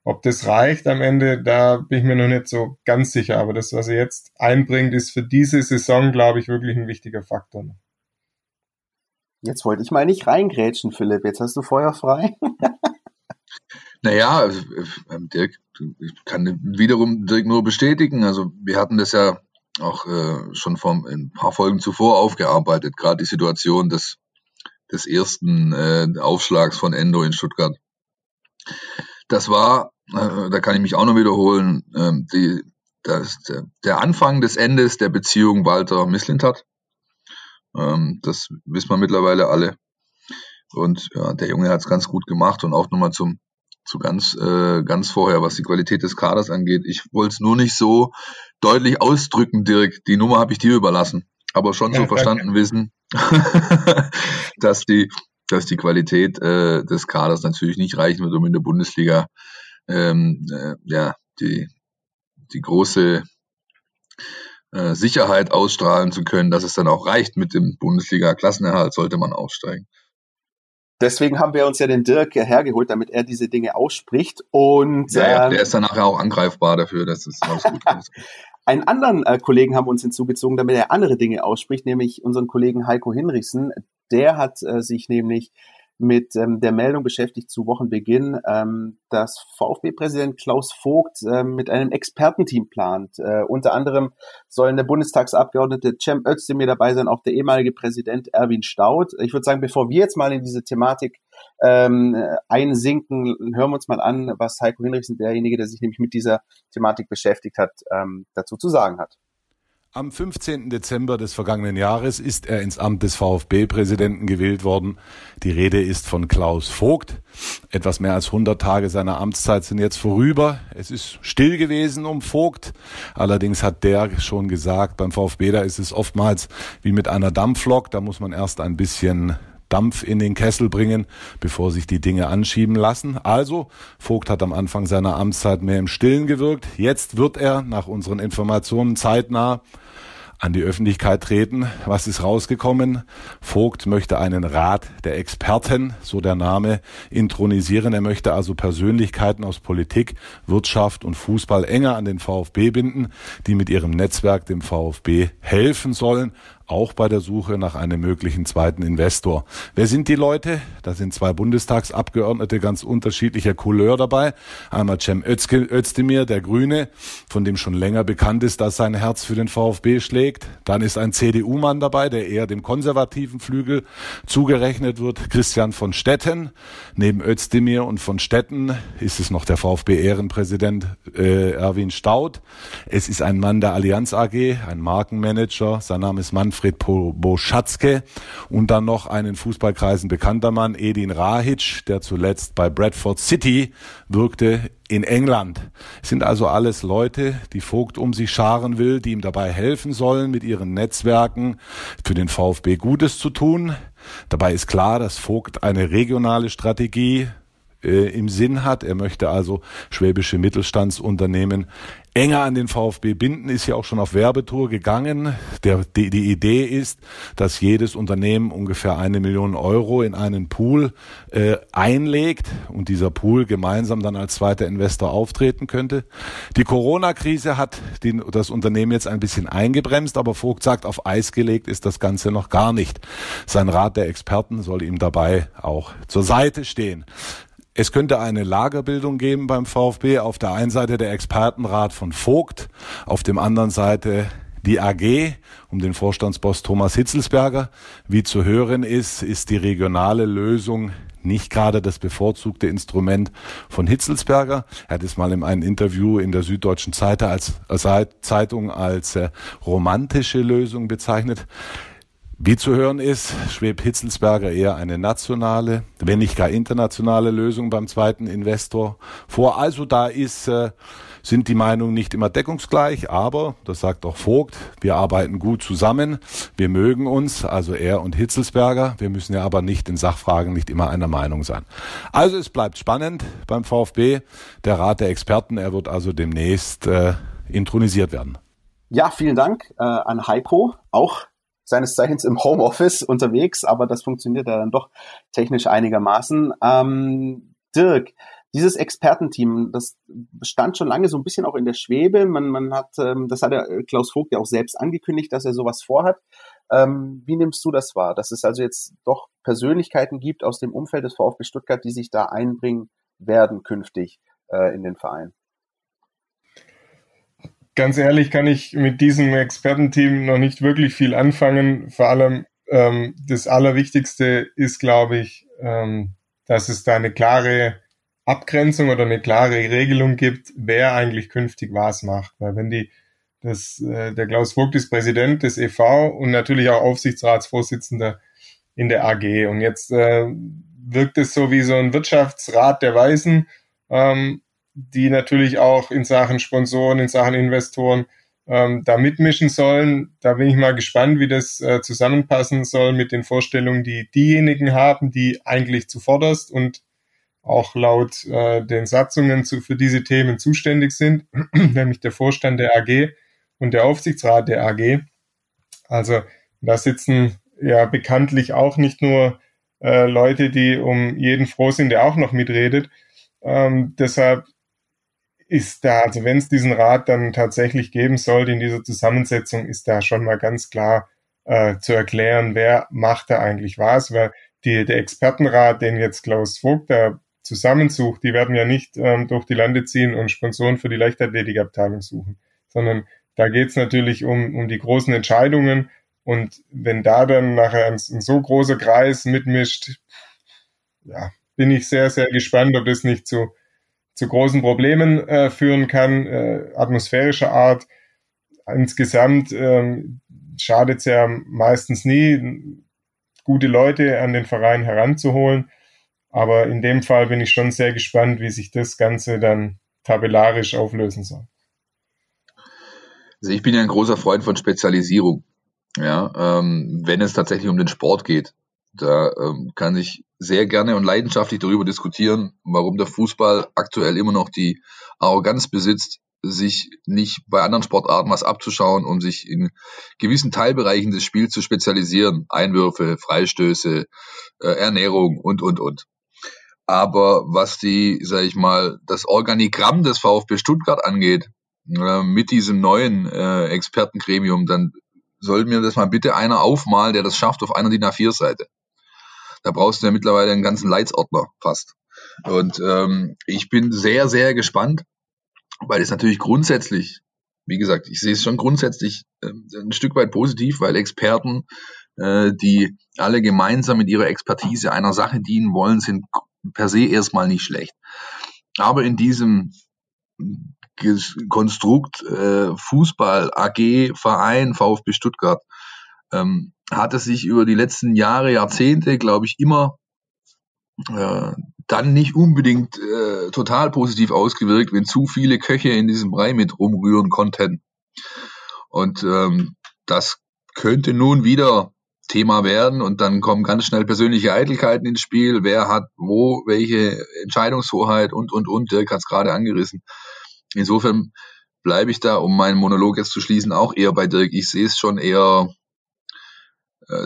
ob das reicht am Ende, da bin ich mir noch nicht so ganz sicher. Aber das, was er jetzt einbringt, ist für diese Saison, glaube ich, wirklich ein wichtiger Faktor. Jetzt wollte ich mal nicht reingrätschen, Philipp. Jetzt hast du Feuer frei. Naja, Dirk, ich kann wiederum Dirk nur bestätigen. Also wir hatten das ja auch schon vor ein paar Folgen zuvor aufgearbeitet, gerade die Situation des ersten Aufschlags von Endo in Stuttgart. Das war da kann ich mich auch noch wiederholen, der Anfang des Endes der Beziehung Walter-Mislintat. Das wissen wir mittlerweile alle. Und ja, der Junge hat es ganz gut gemacht, und auch nochmal ganz vorher, was die Qualität des Kaders angeht. Ich wollte es nur nicht so deutlich ausdrücken, Dirk. Die Nummer habe ich dir überlassen. Aber schon so verstanden wissen, dass die Qualität des Kaders natürlich nicht reichen wird, um in der Bundesliga die große Sicherheit ausstrahlen zu können, dass es dann auch reicht mit dem Bundesliga-Klassenerhalt, sollte man aufsteigen. Deswegen haben wir uns ja den Dirk hergeholt, damit er diese Dinge ausspricht. Und ja, der ist dann nachher auch angreifbar dafür, dass es alles gut kommt. Einen anderen Kollegen haben wir uns hinzugezogen, damit er andere Dinge ausspricht, nämlich unseren Kollegen Heiko Hinrichsen. Der hat sich nämlich mit der Meldung beschäftigt zu Wochenbeginn, dass VfB-Präsident Klaus Vogt mit einem Expertenteam plant. Unter anderem sollen der Bundestagsabgeordnete Cem Özdemir dabei sein, auch der ehemalige Präsident Erwin Staudt. Ich würde sagen, bevor wir jetzt mal in diese Thematik einsinken, hören wir uns mal an, was Heiko Hinrichsen, derjenige, der sich nämlich mit dieser Thematik beschäftigt hat, dazu zu sagen hat. Am 15. Dezember des vergangenen Jahres ist er ins Amt des VfB-Präsidenten gewählt worden. Die Rede ist von Klaus Vogt. Etwas mehr als 100 Tage seiner Amtszeit sind jetzt vorüber. Es ist still gewesen um Vogt. Allerdings hat der schon gesagt, beim VfB, da ist es oftmals wie mit einer Dampflok. Da muss man erst ein bisschen Dampf in den Kessel bringen, bevor sich die Dinge anschieben lassen. Also, Vogt hat am Anfang seiner Amtszeit mehr im Stillen gewirkt. Jetzt wird er, nach unseren Informationen, zeitnah an die Öffentlichkeit treten. Was ist rausgekommen? Vogt möchte einen Rat der Experten, so der Name, intronisieren. Er möchte also Persönlichkeiten aus Politik, Wirtschaft und Fußball enger an den VfB binden, die mit ihrem Netzwerk dem VfB helfen sollen, auch bei der Suche nach einem möglichen zweiten Investor. Wer sind die Leute? Da sind 2 Bundestagsabgeordnete ganz unterschiedlicher Couleur dabei. Einmal Cem Özdemir, der Grüne, von dem schon länger bekannt ist, dass sein Herz für den VfB schlägt. Dann ist ein CDU-Mann dabei, der eher dem konservativen Flügel zugerechnet wird. Christian von Stetten. Neben Özdemir und von Stetten ist es noch der VfB-Ehrenpräsident Erwin Staudt. Es ist ein Mann der Allianz AG, ein Markenmanager. Sein Name ist Manfred Boschatzke, und dann noch einen Fußballkreisen bekannter Mann, Edin Rahic, der zuletzt bei Bradford City wirkte in England. Es sind also alles Leute, die Vogt um sich scharen will, die ihm dabei helfen sollen, mit ihren Netzwerken für den VfB Gutes zu tun. Dabei ist klar, dass Vogt eine regionale Strategie im Sinn hat. Er möchte also schwäbische Mittelstandsunternehmen enger an den VfB binden, ist ja auch schon auf Werbetour gegangen. Die Idee ist, dass jedes Unternehmen ungefähr 1 Million Euro in einen Pool einlegt und dieser Pool gemeinsam dann als zweiter Investor auftreten könnte. Die Corona-Krise hat das Unternehmen jetzt ein bisschen eingebremst, aber Vogt sagt, auf Eis gelegt ist das Ganze noch gar nicht. Sein Rat der Experten soll ihm dabei auch zur Seite stehen. Es könnte eine Lagerbildung geben beim VfB. Auf der einen Seite der Expertenrat von Vogt, auf dem anderen Seite die AG um den Vorstandsboss Thomas Hitzlsperger. Wie zu hören ist, ist die regionale Lösung nicht gerade das bevorzugte Instrument von Hitzlsperger. Er hat es mal in einem Interview in der Süddeutschen Zeitung als romantische Lösung bezeichnet. Wie zu hören ist, schwebt Hitzlsperger eher eine nationale, wenn nicht gar internationale Lösung beim zweiten Investor vor. Also da sind die Meinungen nicht immer deckungsgleich, aber, das sagt auch Vogt, wir arbeiten gut zusammen, wir mögen uns, also er und Hitzlsperger. Wir müssen ja aber nicht in Sachfragen nicht immer einer Meinung sein. Also es bleibt spannend beim VfB, der Rat der Experten, er wird also demnächst intronisiert werden. Ja, vielen Dank an Heiko, auch seines Zeichens im Homeoffice unterwegs, aber das funktioniert ja dann doch technisch einigermaßen. Dirk, dieses Expertenteam, das stand schon lange so ein bisschen auch in der Schwebe. Man hat, das hat ja Klaus Vogt ja auch selbst angekündigt, dass er sowas vorhat. Wie nimmst du das wahr, dass es also jetzt doch Persönlichkeiten gibt aus dem Umfeld des VfB Stuttgart, die sich da einbringen werden künftig in den Verein? Ganz ehrlich kann ich mit diesem Expertenteam noch nicht wirklich viel anfangen. Vor allem das Allerwichtigste ist, glaube ich, dass es da eine klare Abgrenzung oder eine klare Regelung gibt, wer eigentlich künftig was macht. Weil wenn der Klaus Vogt ist Präsident des e.V. und natürlich auch Aufsichtsratsvorsitzender in der AG. Und jetzt wirkt es so wie so ein Wirtschaftsrat der Weißen, die natürlich auch in Sachen Sponsoren, in Sachen Investoren da mitmischen sollen. Da bin ich mal gespannt, wie das zusammenpassen soll mit den Vorstellungen, die diejenigen haben, die eigentlich zuvorderst und auch laut den Satzungen für diese Themen zuständig sind, nämlich der Vorstand der AG und der Aufsichtsrat der AG. Also da sitzen ja bekanntlich auch nicht nur Leute, die um jeden froh sind, der auch noch mitredet. Deshalb ist da, also wenn es diesen Rat dann tatsächlich geben sollte in dieser Zusammensetzung, ist da schon mal ganz klar zu erklären, wer macht da eigentlich was, weil der Expertenrat, den jetzt Klaus Vogt da zusammensucht, die werden ja nicht durch die Lande ziehen und Sponsoren für die Leichtathletikabteilung suchen, sondern da geht es natürlich um die großen Entscheidungen, und wenn da dann nachher ein so großer Kreis mitmischt, ja, bin ich sehr, sehr gespannt, ob das nicht zu großen Problemen führen kann, atmosphärischer Art. Insgesamt schadet es ja meistens nie, gute Leute an den Verein heranzuholen. Aber in dem Fall bin ich schon sehr gespannt, wie sich das Ganze dann tabellarisch auflösen soll. Also ich bin ja ein großer Freund von Spezialisierung. Ja, wenn es tatsächlich um den Sport geht. Da kann ich sehr gerne und leidenschaftlich darüber diskutieren, warum der Fußball aktuell immer noch die Arroganz besitzt, sich nicht bei anderen Sportarten was abzuschauen, um sich in gewissen Teilbereichen des Spiels zu spezialisieren. Einwürfe, Freistöße, Ernährung und. Aber was das Organigramm des VfB Stuttgart angeht, mit diesem neuen Expertengremium, dann soll mir das mal bitte einer aufmalen, der das schafft auf einer DIN A4-Seite. Da brauchst du ja mittlerweile einen ganzen Leitsordner fast. Und ich bin sehr, sehr gespannt, weil es natürlich grundsätzlich, wie gesagt, ich sehe es schon grundsätzlich ein Stück weit positiv, weil Experten, die alle gemeinsam mit ihrer Expertise einer Sache dienen wollen, sind per se erstmal nicht schlecht. Aber in diesem Konstrukt Fußball, AG, Verein, VfB Stuttgart, hat es sich über die letzten Jahre, Jahrzehnte, glaube ich, immer dann nicht unbedingt total positiv ausgewirkt, wenn zu viele Köche in diesem Brei mit rumrühren konnten. Und das könnte nun wieder Thema werden, und dann kommen ganz schnell persönliche Eitelkeiten ins Spiel. Wer hat wo welche Entscheidungshoheit und. Dirk hat es gerade angerissen. Insofern bleibe ich da, um meinen Monolog jetzt zu schließen, auch eher bei Dirk. Ich sehe es schon eher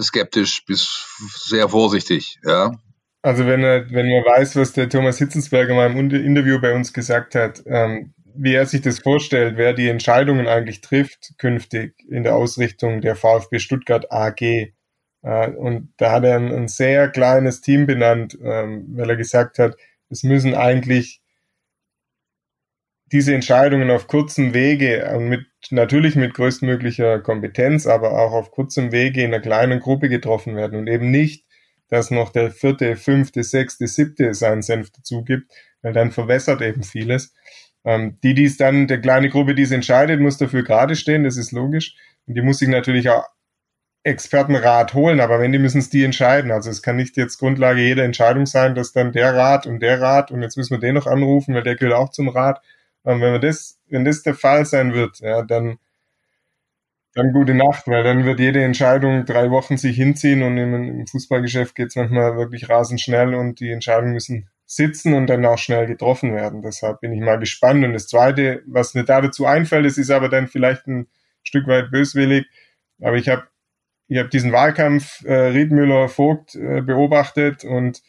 skeptisch bis sehr vorsichtig. Ja. Also wenn man weiß, was der Thomas Hitzlsperger mal im Interview bei uns gesagt hat, wie er sich das vorstellt, wer die Entscheidungen eigentlich trifft künftig in der Ausrichtung der VfB Stuttgart AG. Und da hat er ein sehr kleines Team benannt, weil er gesagt hat, es müssen eigentlich diese Entscheidungen auf kurzem Wege, natürlich mit größtmöglicher Kompetenz, aber auch auf kurzem Wege in einer kleinen Gruppe getroffen werden und eben nicht, dass noch der 4., 5., 6., 7. seinen Senf dazu gibt, weil dann verwässert eben vieles. Der kleine Gruppe, die es entscheidet, muss dafür gerade stehen, das ist logisch. Und die muss sich natürlich auch Expertenrat holen, aber am Ende müssen es die entscheiden. Also es kann nicht jetzt Grundlage jeder Entscheidung sein, dass dann der Rat und jetzt müssen wir den noch anrufen, weil der gehört auch zum Rat. Wenn das der Fall sein wird, ja, dann gute Nacht, weil dann wird jede Entscheidung 3 Wochen sich hinziehen und im Fußballgeschäft geht es manchmal wirklich rasend schnell und die Entscheidungen müssen sitzen und dann auch schnell getroffen werden. Deshalb bin ich mal gespannt. Und das Zweite, was mir da dazu einfällt, das ist aber dann vielleicht ein Stück weit böswillig, aber ich habe diesen Wahlkampf Riedmüller-Vogt beobachtet, und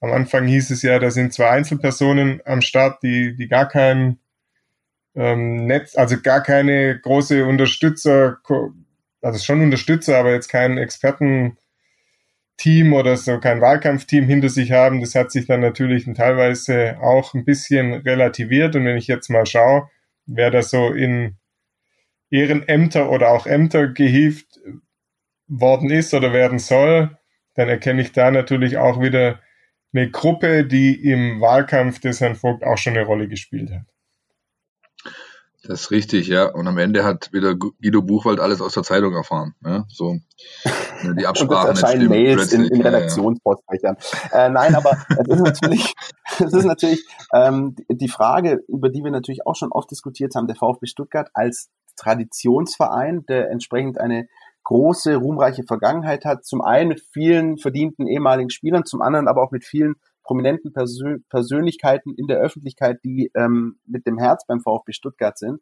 am Anfang hieß es ja, da sind 2 Einzelpersonen am Start, die gar keinen gar keine große Unterstützer, also schon Unterstützer, aber jetzt kein Expertenteam oder so, kein Wahlkampfteam hinter sich haben. Das hat sich dann natürlich teilweise auch ein bisschen relativiert. Und wenn ich jetzt mal schaue, wer da so in Ehrenämter oder auch Ämter gehievt worden ist oder werden soll, dann erkenne ich da natürlich auch wieder eine Gruppe, die im Wahlkampf des Herrn Vogt auch schon eine Rolle gespielt hat. Das ist richtig, ja. Und am Ende hat wieder Guido Buchwald alles aus der Zeitung erfahren. Ne? So, die Absprachen erscheinen Mails in Redaktionspostfächern. Nein, aber es ist natürlich die Frage, über die wir natürlich auch schon oft diskutiert haben, der VfB Stuttgart als Traditionsverein, der entsprechend eine große, ruhmreiche Vergangenheit hat, zum einen mit vielen verdienten ehemaligen Spielern, zum anderen aber auch mit vielen prominenten Persönlichkeiten in der Öffentlichkeit, die mit dem Herz beim VfB Stuttgart sind.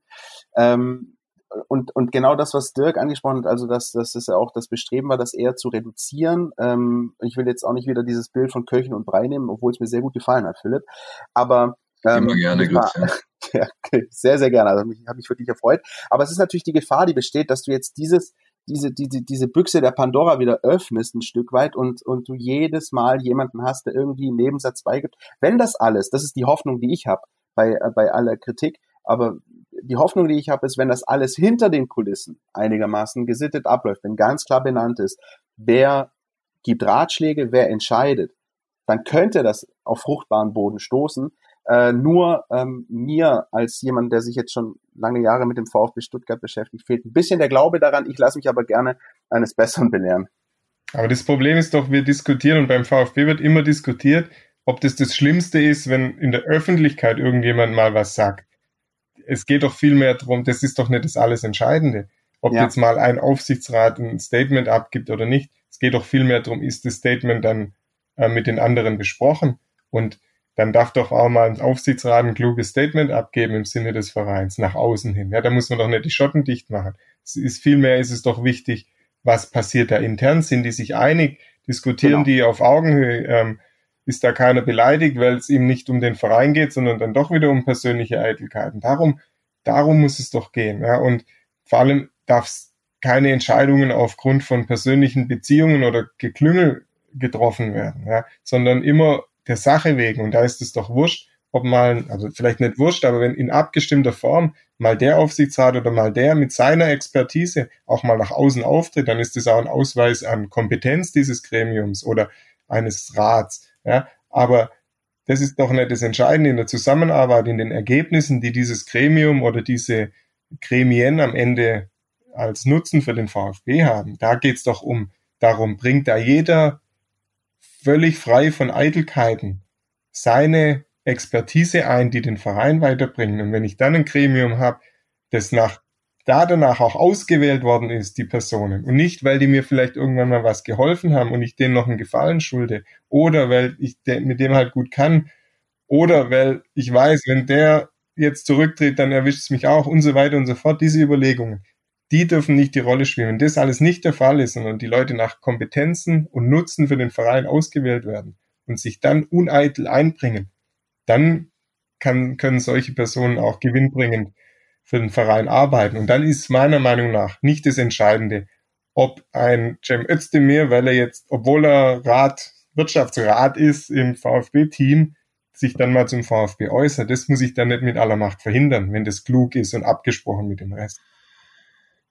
Und genau das, was Dirk angesprochen hat, also dass es ja auch das Bestreben war, das eher zu reduzieren. Ich will jetzt auch nicht wieder dieses Bild von Köchen und Brei nehmen, obwohl es mir sehr gut gefallen hat, Philipp. Aber immer gerne, ja, sehr, sehr gerne. Also habe mich wirklich erfreut. Aber es ist natürlich die Gefahr, die besteht, dass du jetzt diese Büchse der Pandora wieder öffnest ein Stück weit und du jedes Mal jemanden hast, der irgendwie einen Nebensatz beigibt. Wenn das alles, das ist die Hoffnung, die ich habe bei aller Kritik, aber die Hoffnung, die ich habe, ist, wenn das alles hinter den Kulissen einigermaßen gesittet abläuft, wenn ganz klar benannt ist, wer gibt Ratschläge, wer entscheidet, dann könnte das auf fruchtbaren Boden stoßen. Nur mir als jemand, der sich jetzt schon lange Jahre mit dem VfB Stuttgart beschäftigt, fehlt ein bisschen der Glaube daran. Ich lasse mich aber gerne eines Besseren belehren. Aber das Problem ist doch, wir diskutieren und beim VfB wird immer diskutiert, ob das Schlimmste ist, wenn in der Öffentlichkeit irgendjemand mal was sagt. Es geht doch viel mehr darum, das ist doch nicht das alles Entscheidende. Ob jetzt mal ein Aufsichtsrat ein Statement abgibt oder nicht. Es geht doch viel mehr darum, ist das Statement dann mit den anderen besprochen und dann darf doch auch mal ein Aufsichtsrat ein kluges Statement abgeben im Sinne des Vereins, nach außen hin. Ja, da muss man doch nicht die Schotten dicht machen. Vielmehr ist es doch wichtig, was passiert da intern? Sind die sich einig? Diskutieren die auf Augenhöhe? Ist da keiner beleidigt, weil es ihm nicht um den Verein geht, sondern dann doch wieder um persönliche Eitelkeiten? Darum muss es doch gehen. Ja? Und vor allem darf es keine Entscheidungen aufgrund von persönlichen Beziehungen oder Geklüngel getroffen werden, ja? Sondern immer der Sache wegen, und da ist es doch wurscht, ob mal, also vielleicht nicht wurscht, aber wenn in abgestimmter Form mal der Aufsichtsrat oder mal der mit seiner Expertise auch mal nach außen auftritt, dann ist das auch ein Ausweis an Kompetenz dieses Gremiums oder eines Rats. Ja? Aber das ist doch nicht das Entscheidende in der Zusammenarbeit, in den Ergebnissen, die dieses Gremium oder diese Gremien am Ende als Nutzen für den VfB haben. Da geht es doch darum, bringt da jeder völlig frei von Eitelkeiten seine Expertise ein, die den Verein weiterbringt. Und wenn ich dann ein Gremium habe, das danach auch ausgewählt worden ist, die Personen, und nicht, weil die mir vielleicht irgendwann mal was geholfen haben und ich denen noch einen Gefallen schulde oder weil ich mit dem halt gut kann oder weil ich weiß, wenn der jetzt zurücktritt, dann erwischt es mich auch und so weiter und so fort. Diese Überlegungen, die dürfen nicht die Rolle spielen. Wenn das alles nicht der Fall ist, sondern die Leute nach Kompetenzen und Nutzen für den Verein ausgewählt werden und sich dann uneitel einbringen, dann können solche Personen auch gewinnbringend für den Verein arbeiten. Und dann ist meiner Meinung nach nicht das Entscheidende, ob ein Cem Özdemir, weil er jetzt, obwohl er Wirtschaftsrat ist im VfB-Team, sich dann mal zum VfB äußert. Das muss ich dann nicht mit aller Macht verhindern, wenn das klug ist und abgesprochen mit dem Rest.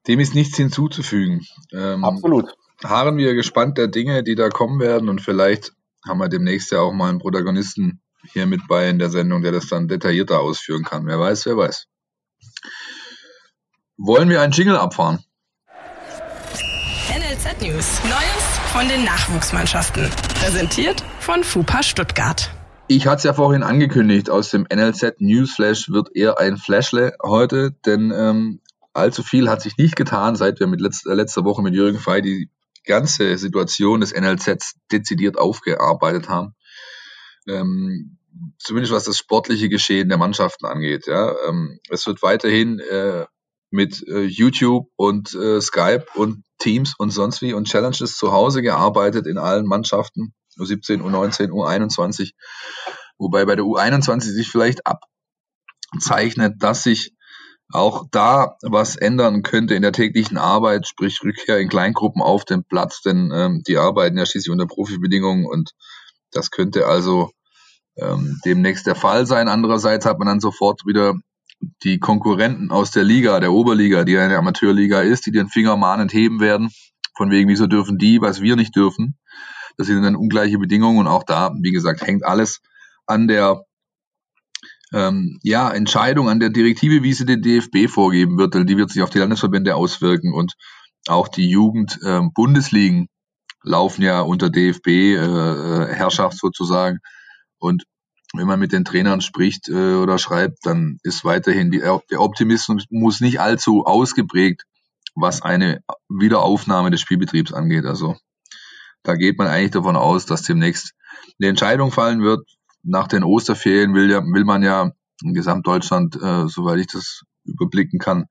Dem ist nichts hinzuzufügen. Absolut. Harren wir gespannt der Dinge, die da kommen werden, und vielleicht haben wir demnächst ja auch mal einen Protagonisten hier mit bei in der Sendung, der das dann detaillierter ausführen kann. Wer weiß, wer weiß. Wollen wir einen Jingle abfahren? NLZ News. Neues von den Nachwuchsmannschaften. Präsentiert von FUPA Stuttgart. Ich hatte es ja vorhin angekündigt, aus dem NLZ Newsflash wird eher ein Flashle heute, denn allzu viel hat sich nicht getan, seit wir mit letzter Woche mit Jürgen Frey die ganze Situation des NLZs dezidiert aufgearbeitet haben. Zumindest was das sportliche Geschehen der Mannschaften angeht. Ja. Es wird weiterhin mit YouTube und Skype und Teams und sonst wie und Challenges zu Hause gearbeitet in allen Mannschaften, U17, U19, U21. Wobei bei der U21 sich vielleicht abzeichnet, dass sich auch da was ändern könnte in der täglichen Arbeit, sprich Rückkehr in Kleingruppen auf den Platz, denn die arbeiten ja schließlich unter Profibedingungen und das könnte also demnächst der Fall sein. Andererseits hat man dann sofort wieder die Konkurrenten aus der Liga, der Oberliga, die ja eine Amateurliga ist, die den Finger mahnend heben werden, von wegen, wieso dürfen die, was wir nicht dürfen. Das sind dann ungleiche Bedingungen und auch da, wie gesagt, hängt alles an der Entscheidung, an der Direktive, wie sie den DFB vorgeben wird. Die wird sich auf die Landesverbände auswirken und auch die Jugend-Bundesligen laufen ja unter DFB-Herrschaft sozusagen. Und wenn man mit den Trainern spricht oder schreibt, dann ist weiterhin der Optimismus muss nicht allzu ausgeprägt, was eine Wiederaufnahme des Spielbetriebs angeht. Also da geht man eigentlich davon aus, dass demnächst eine Entscheidung fallen wird. Nach den Osterferien will man ja in Gesamtdeutschland, soweit ich das überblicken kann,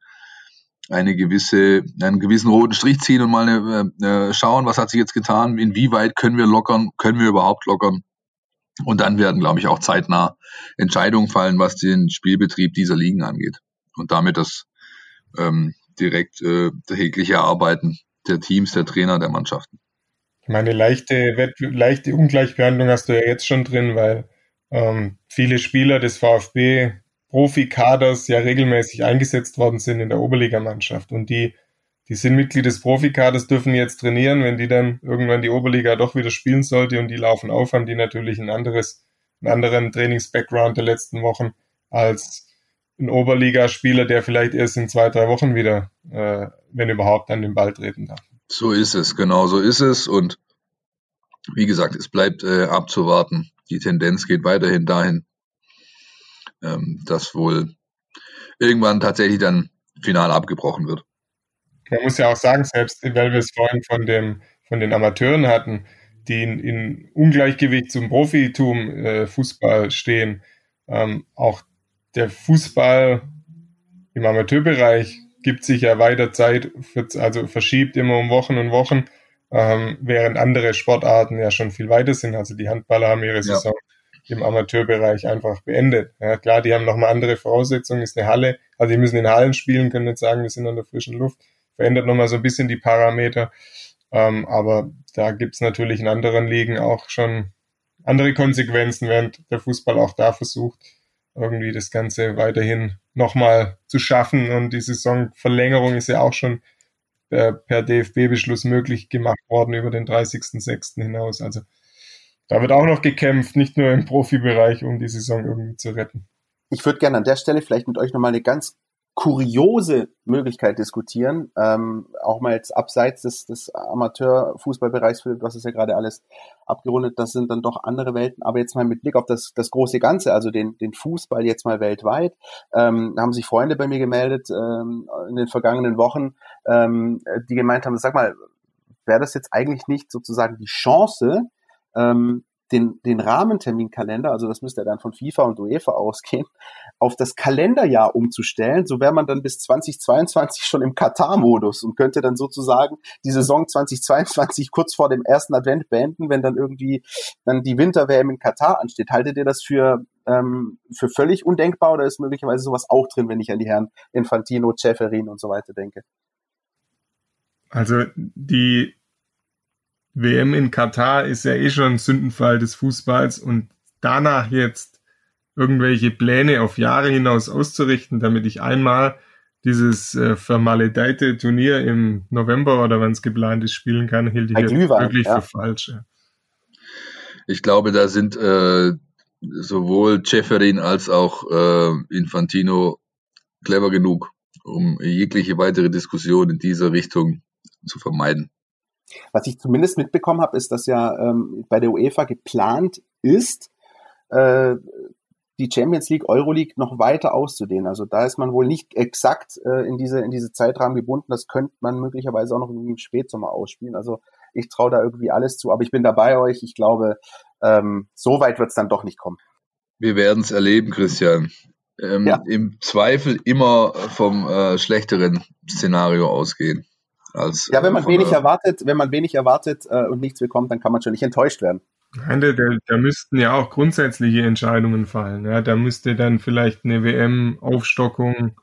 einen gewissen roten Strich ziehen und mal schauen, was hat sich jetzt getan, inwieweit können wir überhaupt lockern. Und dann werden, glaube ich, auch zeitnah Entscheidungen fallen, was den Spielbetrieb dieser Ligen angeht. Und damit das tägliche Arbeiten der Teams, der Trainer, der Mannschaften. Ich meine, leichte Ungleichbehandlung hast du ja jetzt schon drin, weil viele Spieler des VfB-Profikaders ja regelmäßig eingesetzt worden sind in der Oberligamannschaft. Und die sind Mitglied des Profikaders, dürfen jetzt trainieren. Wenn die dann irgendwann die Oberliga doch wieder spielen sollte und die laufen auf, haben die natürlich einen anderen Trainings-Background der letzten Wochen als ein Oberligaspieler, der vielleicht erst in 2-3 Wochen wieder, wenn überhaupt, an den Ball treten darf. So ist es, genau so ist es. Und wie gesagt, es bleibt abzuwarten. Die Tendenz geht weiterhin dahin, dass wohl irgendwann tatsächlich dann final abgebrochen wird. Man muss ja auch sagen, selbst weil wir es vorhin von den Amateuren hatten, die in Ungleichgewicht zum Profitum Fußball stehen, auch der Fußball im Amateurbereich gibt sich ja weiter Zeit, verschiebt immer um Wochen und Wochen, während andere Sportarten ja schon viel weiter sind. Also die Handballer haben ihre Saison im Amateurbereich einfach beendet. Ja, klar, die haben nochmal andere Voraussetzungen, ist eine Halle, also die müssen in Hallen spielen, können nicht sagen, wir sind an der frischen Luft. Verändert nochmal so ein bisschen die Parameter. Aber da gibt es natürlich in anderen Ligen auch schon andere Konsequenzen, während der Fußball auch da versucht, irgendwie das Ganze weiterhin nochmal zu schaffen. Und die Saisonverlängerung ist ja auch schon per DFB-Beschluss möglich gemacht worden über den 30.06. hinaus. Also da wird auch noch gekämpft, nicht nur im Profibereich, um die Saison irgendwie zu retten. Ich würde gerne an der Stelle vielleicht mit euch nochmal eine ganz kuriose Möglichkeit diskutieren, auch mal jetzt abseits des Amateurfußballbereichs, was ist ja gerade alles abgerundet, das sind dann doch andere Welten, aber jetzt mal mit Blick auf das große Ganze, also den Fußball jetzt mal weltweit, haben sich Freunde bei mir gemeldet in den vergangenen Wochen, die gemeint haben, sag mal, wäre das jetzt eigentlich nicht sozusagen die Chance, den Rahmenterminkalender, also das müsste ja dann von FIFA und UEFA ausgehen, auf das Kalenderjahr umzustellen, so wäre man dann bis 2022 schon im Katar-Modus und könnte dann sozusagen die Saison 2022 kurz vor dem ersten Advent beenden, wenn dann irgendwie dann die Winter-WM in Katar ansteht. Haltet ihr das für völlig undenkbar oder ist möglicherweise sowas auch drin, wenn ich an die Herren Infantino, Ceferin und so weiter denke? Also die WM in Katar ist ja eh schon ein Sündenfall des Fußballs und danach jetzt irgendwelche Pläne auf Jahre hinaus auszurichten, damit ich einmal dieses vermaledeite Turnier im November oder wann es geplant ist, spielen kann, hielt ich wirklich für falsch. Ja. Ich glaube, da sind sowohl Ceferin als auch Infantino clever genug, um jegliche weitere Diskussion in dieser Richtung zu vermeiden. Was ich zumindest mitbekommen habe, ist, dass ja bei der UEFA geplant ist, die Champions League, Euroleague noch weiter auszudehnen. Also da ist man wohl nicht exakt in diese Zeitrahmen gebunden. Das könnte man möglicherweise auch noch irgendwie im Spätsommer ausspielen. Also ich traue da irgendwie alles zu. Aber ich bin da bei euch. Ich glaube, so weit wird es dann doch nicht kommen. Wir werden es erleben, Christian. Im Zweifel immer vom schlechteren Szenario ausgehen. Wenn man wenig erwartet und nichts bekommt, dann kann man schon nicht enttäuscht werden. Nein, da müssten ja auch grundsätzliche Entscheidungen fallen. Ja, da müsste dann vielleicht eine WM-Aufstockung,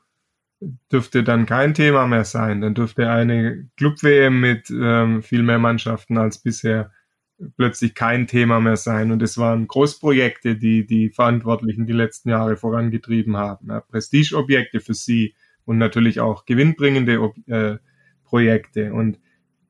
dürfte dann kein Thema mehr sein. Dann dürfte eine Club-WM mit viel mehr Mannschaften als bisher plötzlich kein Thema mehr sein. Und es waren Großprojekte, die Verantwortlichen die letzten Jahre vorangetrieben haben. Ja, Prestigeobjekte für sie und natürlich auch gewinnbringende Projekte. Und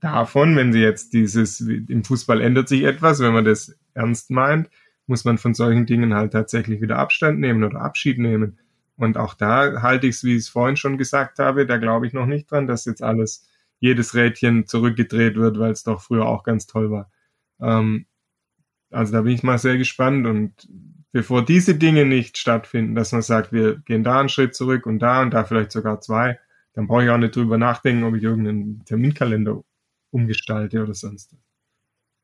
davon, wenn sie jetzt dieses, im Fußball ändert sich etwas, wenn man das ernst meint, muss man von solchen Dingen halt tatsächlich wieder Abstand nehmen oder Abschied nehmen. Und auch da halte ich es, wie ich es vorhin schon gesagt habe, da glaube ich noch nicht dran, dass jetzt alles, jedes Rädchen zurückgedreht wird, weil es doch früher auch ganz toll war. Also da bin ich mal sehr gespannt. Und bevor diese Dinge nicht stattfinden, dass man sagt, wir gehen da einen Schritt zurück und da vielleicht sogar zwei, dann brauche ich auch nicht drüber nachdenken, ob ich irgendeinen Terminkalender umgestalte oder sonst.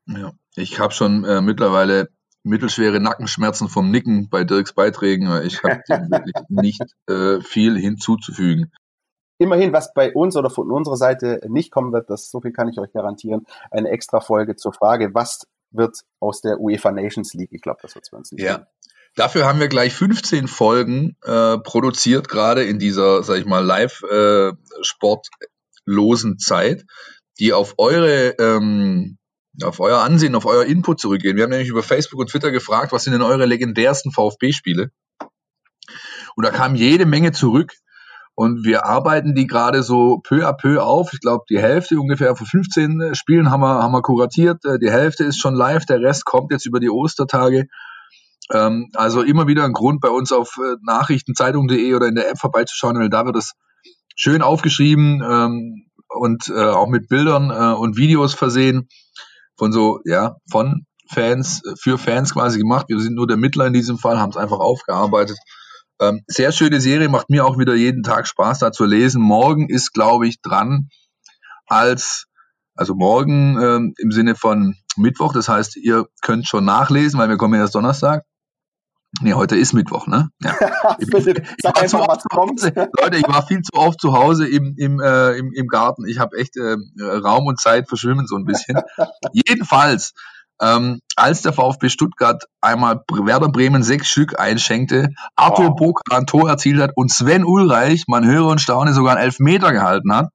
Ja, ich habe schon mittlerweile mittelschwere Nackenschmerzen vom Nicken bei Dirks Beiträgen. Ich habe wirklich nicht viel hinzuzufügen. Immerhin, was bei uns oder von unserer Seite nicht kommen wird, das so viel kann ich euch garantieren, eine extra Folge zur Frage, was wird aus der UEFA Nations League? Ich glaube, das wird es bei uns nicht geben. Dafür haben wir gleich 15 Folgen produziert, gerade in dieser, sag ich mal, live-sportlosen Zeit, die auf eure auf euer Ansehen, auf euer Input zurückgehen. Wir haben nämlich über Facebook und Twitter gefragt, was sind denn eure legendärsten VfB-Spiele? Und da kam jede Menge zurück und wir arbeiten die gerade so peu à peu auf. Ich glaube, die Hälfte ungefähr von 15 Spielen haben wir kuratiert. Die Hälfte ist schon live, der Rest kommt jetzt über die Ostertage. Also immer wieder ein Grund bei uns auf nachrichtenzeitung.de oder in der App vorbeizuschauen, weil da wird es schön aufgeschrieben und auch mit Bildern und Videos versehen. Von Fans, für Fans quasi gemacht. Wir sind nur der Mittler in diesem Fall, haben es einfach aufgearbeitet. Sehr schöne Serie, macht mir auch wieder jeden Tag Spaß, da zu lesen. Morgen ist, glaube ich, dran morgen im Sinne von Mittwoch. Das heißt, ihr könnt schon nachlesen, weil wir kommen ja erst Donnerstag. Nee, heute ist Mittwoch, ne? Ja. Leute, ich war viel zu oft zu Hause im Garten. Ich habe echt Raum und Zeit verschwimmen so ein bisschen. Jedenfalls, als der VfB Stuttgart einmal Werder Bremen 6 Stück einschenkte, Arthur Bock ein Tor erzielt hat und Sven Ulreich, man höre und staune, sogar einen Elfmeter gehalten hat.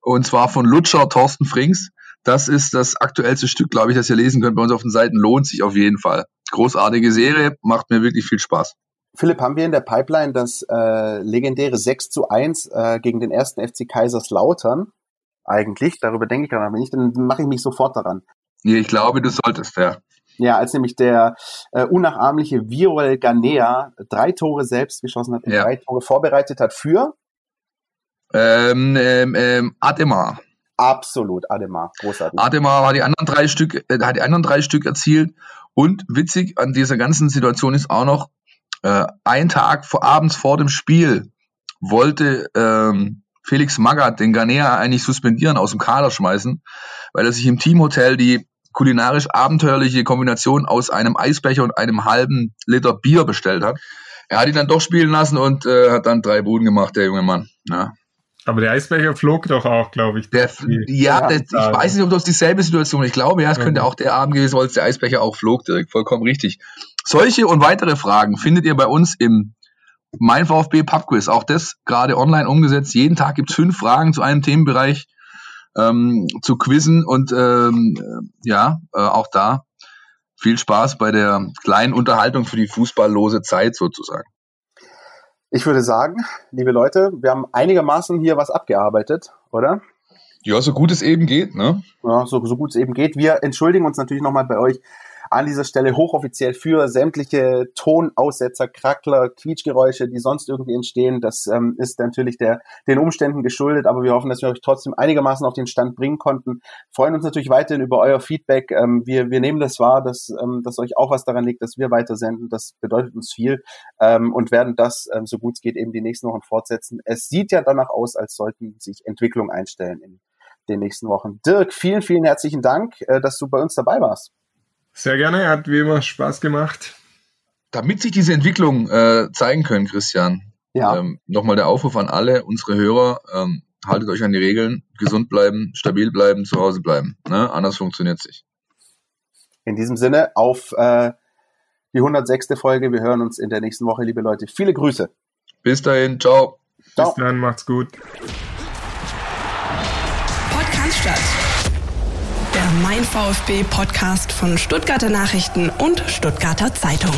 Und zwar von Lutscher Thorsten Frings. Das ist das aktuellste Stück, glaube ich, das ihr lesen könnt bei uns auf den Seiten. Lohnt sich auf jeden Fall. Großartige Serie, macht mir wirklich viel Spaß. Philipp, haben wir in der Pipeline das legendäre 6:1 gegen den 1. FC Kaiserslautern? Eigentlich, darüber denke ich gerade noch nicht, dann mache ich mich sofort daran. Nee, ich glaube, du solltest, ja. Ja, als nämlich der unnachahmliche Viral Ganea 3 Tore selbst geschossen hat und 3 Tore vorbereitet hat für? Ademar. Absolut, Ademar, großartig. Ademar hat die anderen 3 Stück erzielt. Und witzig an dieser ganzen Situation ist auch noch, ein Tag abends vor dem Spiel wollte Felix Magath den Ganea eigentlich suspendieren, aus dem Kader schmeißen, weil er sich im Teamhotel die kulinarisch abenteuerliche Kombination aus einem Eisbecher und einem halben Liter Bier bestellt hat. Er hat ihn dann doch spielen lassen und hat dann 3 Buden gemacht, der junge Mann. Ja. Aber der Eisbecher flog doch auch, glaube ich. Ich weiß nicht, ob das dieselbe Situation ist. Ich glaube, ja, es könnte auch der Abend gewesen sein, als der Eisbecher auch flog, direkt. Vollkommen richtig. Solche und weitere Fragen findet ihr bei uns im Mein VfB Pubquiz. Auch das gerade online umgesetzt. Jeden Tag gibt es 5 Fragen zu einem Themenbereich zu quizzen. Und auch da viel Spaß bei der kleinen Unterhaltung für die fußballlose Zeit sozusagen. Ich würde sagen, liebe Leute, wir haben einigermaßen hier was abgearbeitet, oder? Ja, so gut es eben geht, ne? Ja, so gut es eben geht. Wir entschuldigen uns natürlich nochmal bei euch an dieser Stelle hochoffiziell für sämtliche Tonaussetzer, Krackler, Quietschgeräusche, die sonst irgendwie entstehen. Das ist natürlich den Umständen geschuldet, aber wir hoffen, dass wir euch trotzdem einigermaßen auf den Stand bringen konnten. Freuen uns natürlich weiterhin über euer Feedback. Wir nehmen das wahr, dass euch auch was daran liegt, dass wir weitersenden. Das bedeutet uns viel und werden das, so gut es geht, eben die nächsten Wochen fortsetzen. Es sieht ja danach aus, als sollten sich Entwicklungen einstellen in den nächsten Wochen. Dirk, vielen, vielen herzlichen Dank, dass du bei uns dabei warst. Sehr gerne, hat wie immer Spaß gemacht. Damit sich diese Entwicklung zeigen können, Christian, nochmal der Aufruf an alle unsere Hörer, haltet euch an die Regeln, gesund bleiben, stabil bleiben, zu Hause bleiben. Ne? Anders funktioniert es nicht. In diesem Sinne, auf die 106. Folge. Wir hören uns in der nächsten Woche, liebe Leute. Viele Grüße. Bis dahin, ciao. Bis dann, macht's gut. Podcast statt. Der Mein VfB Podcast von Stuttgarter Nachrichten und Stuttgarter Zeitung.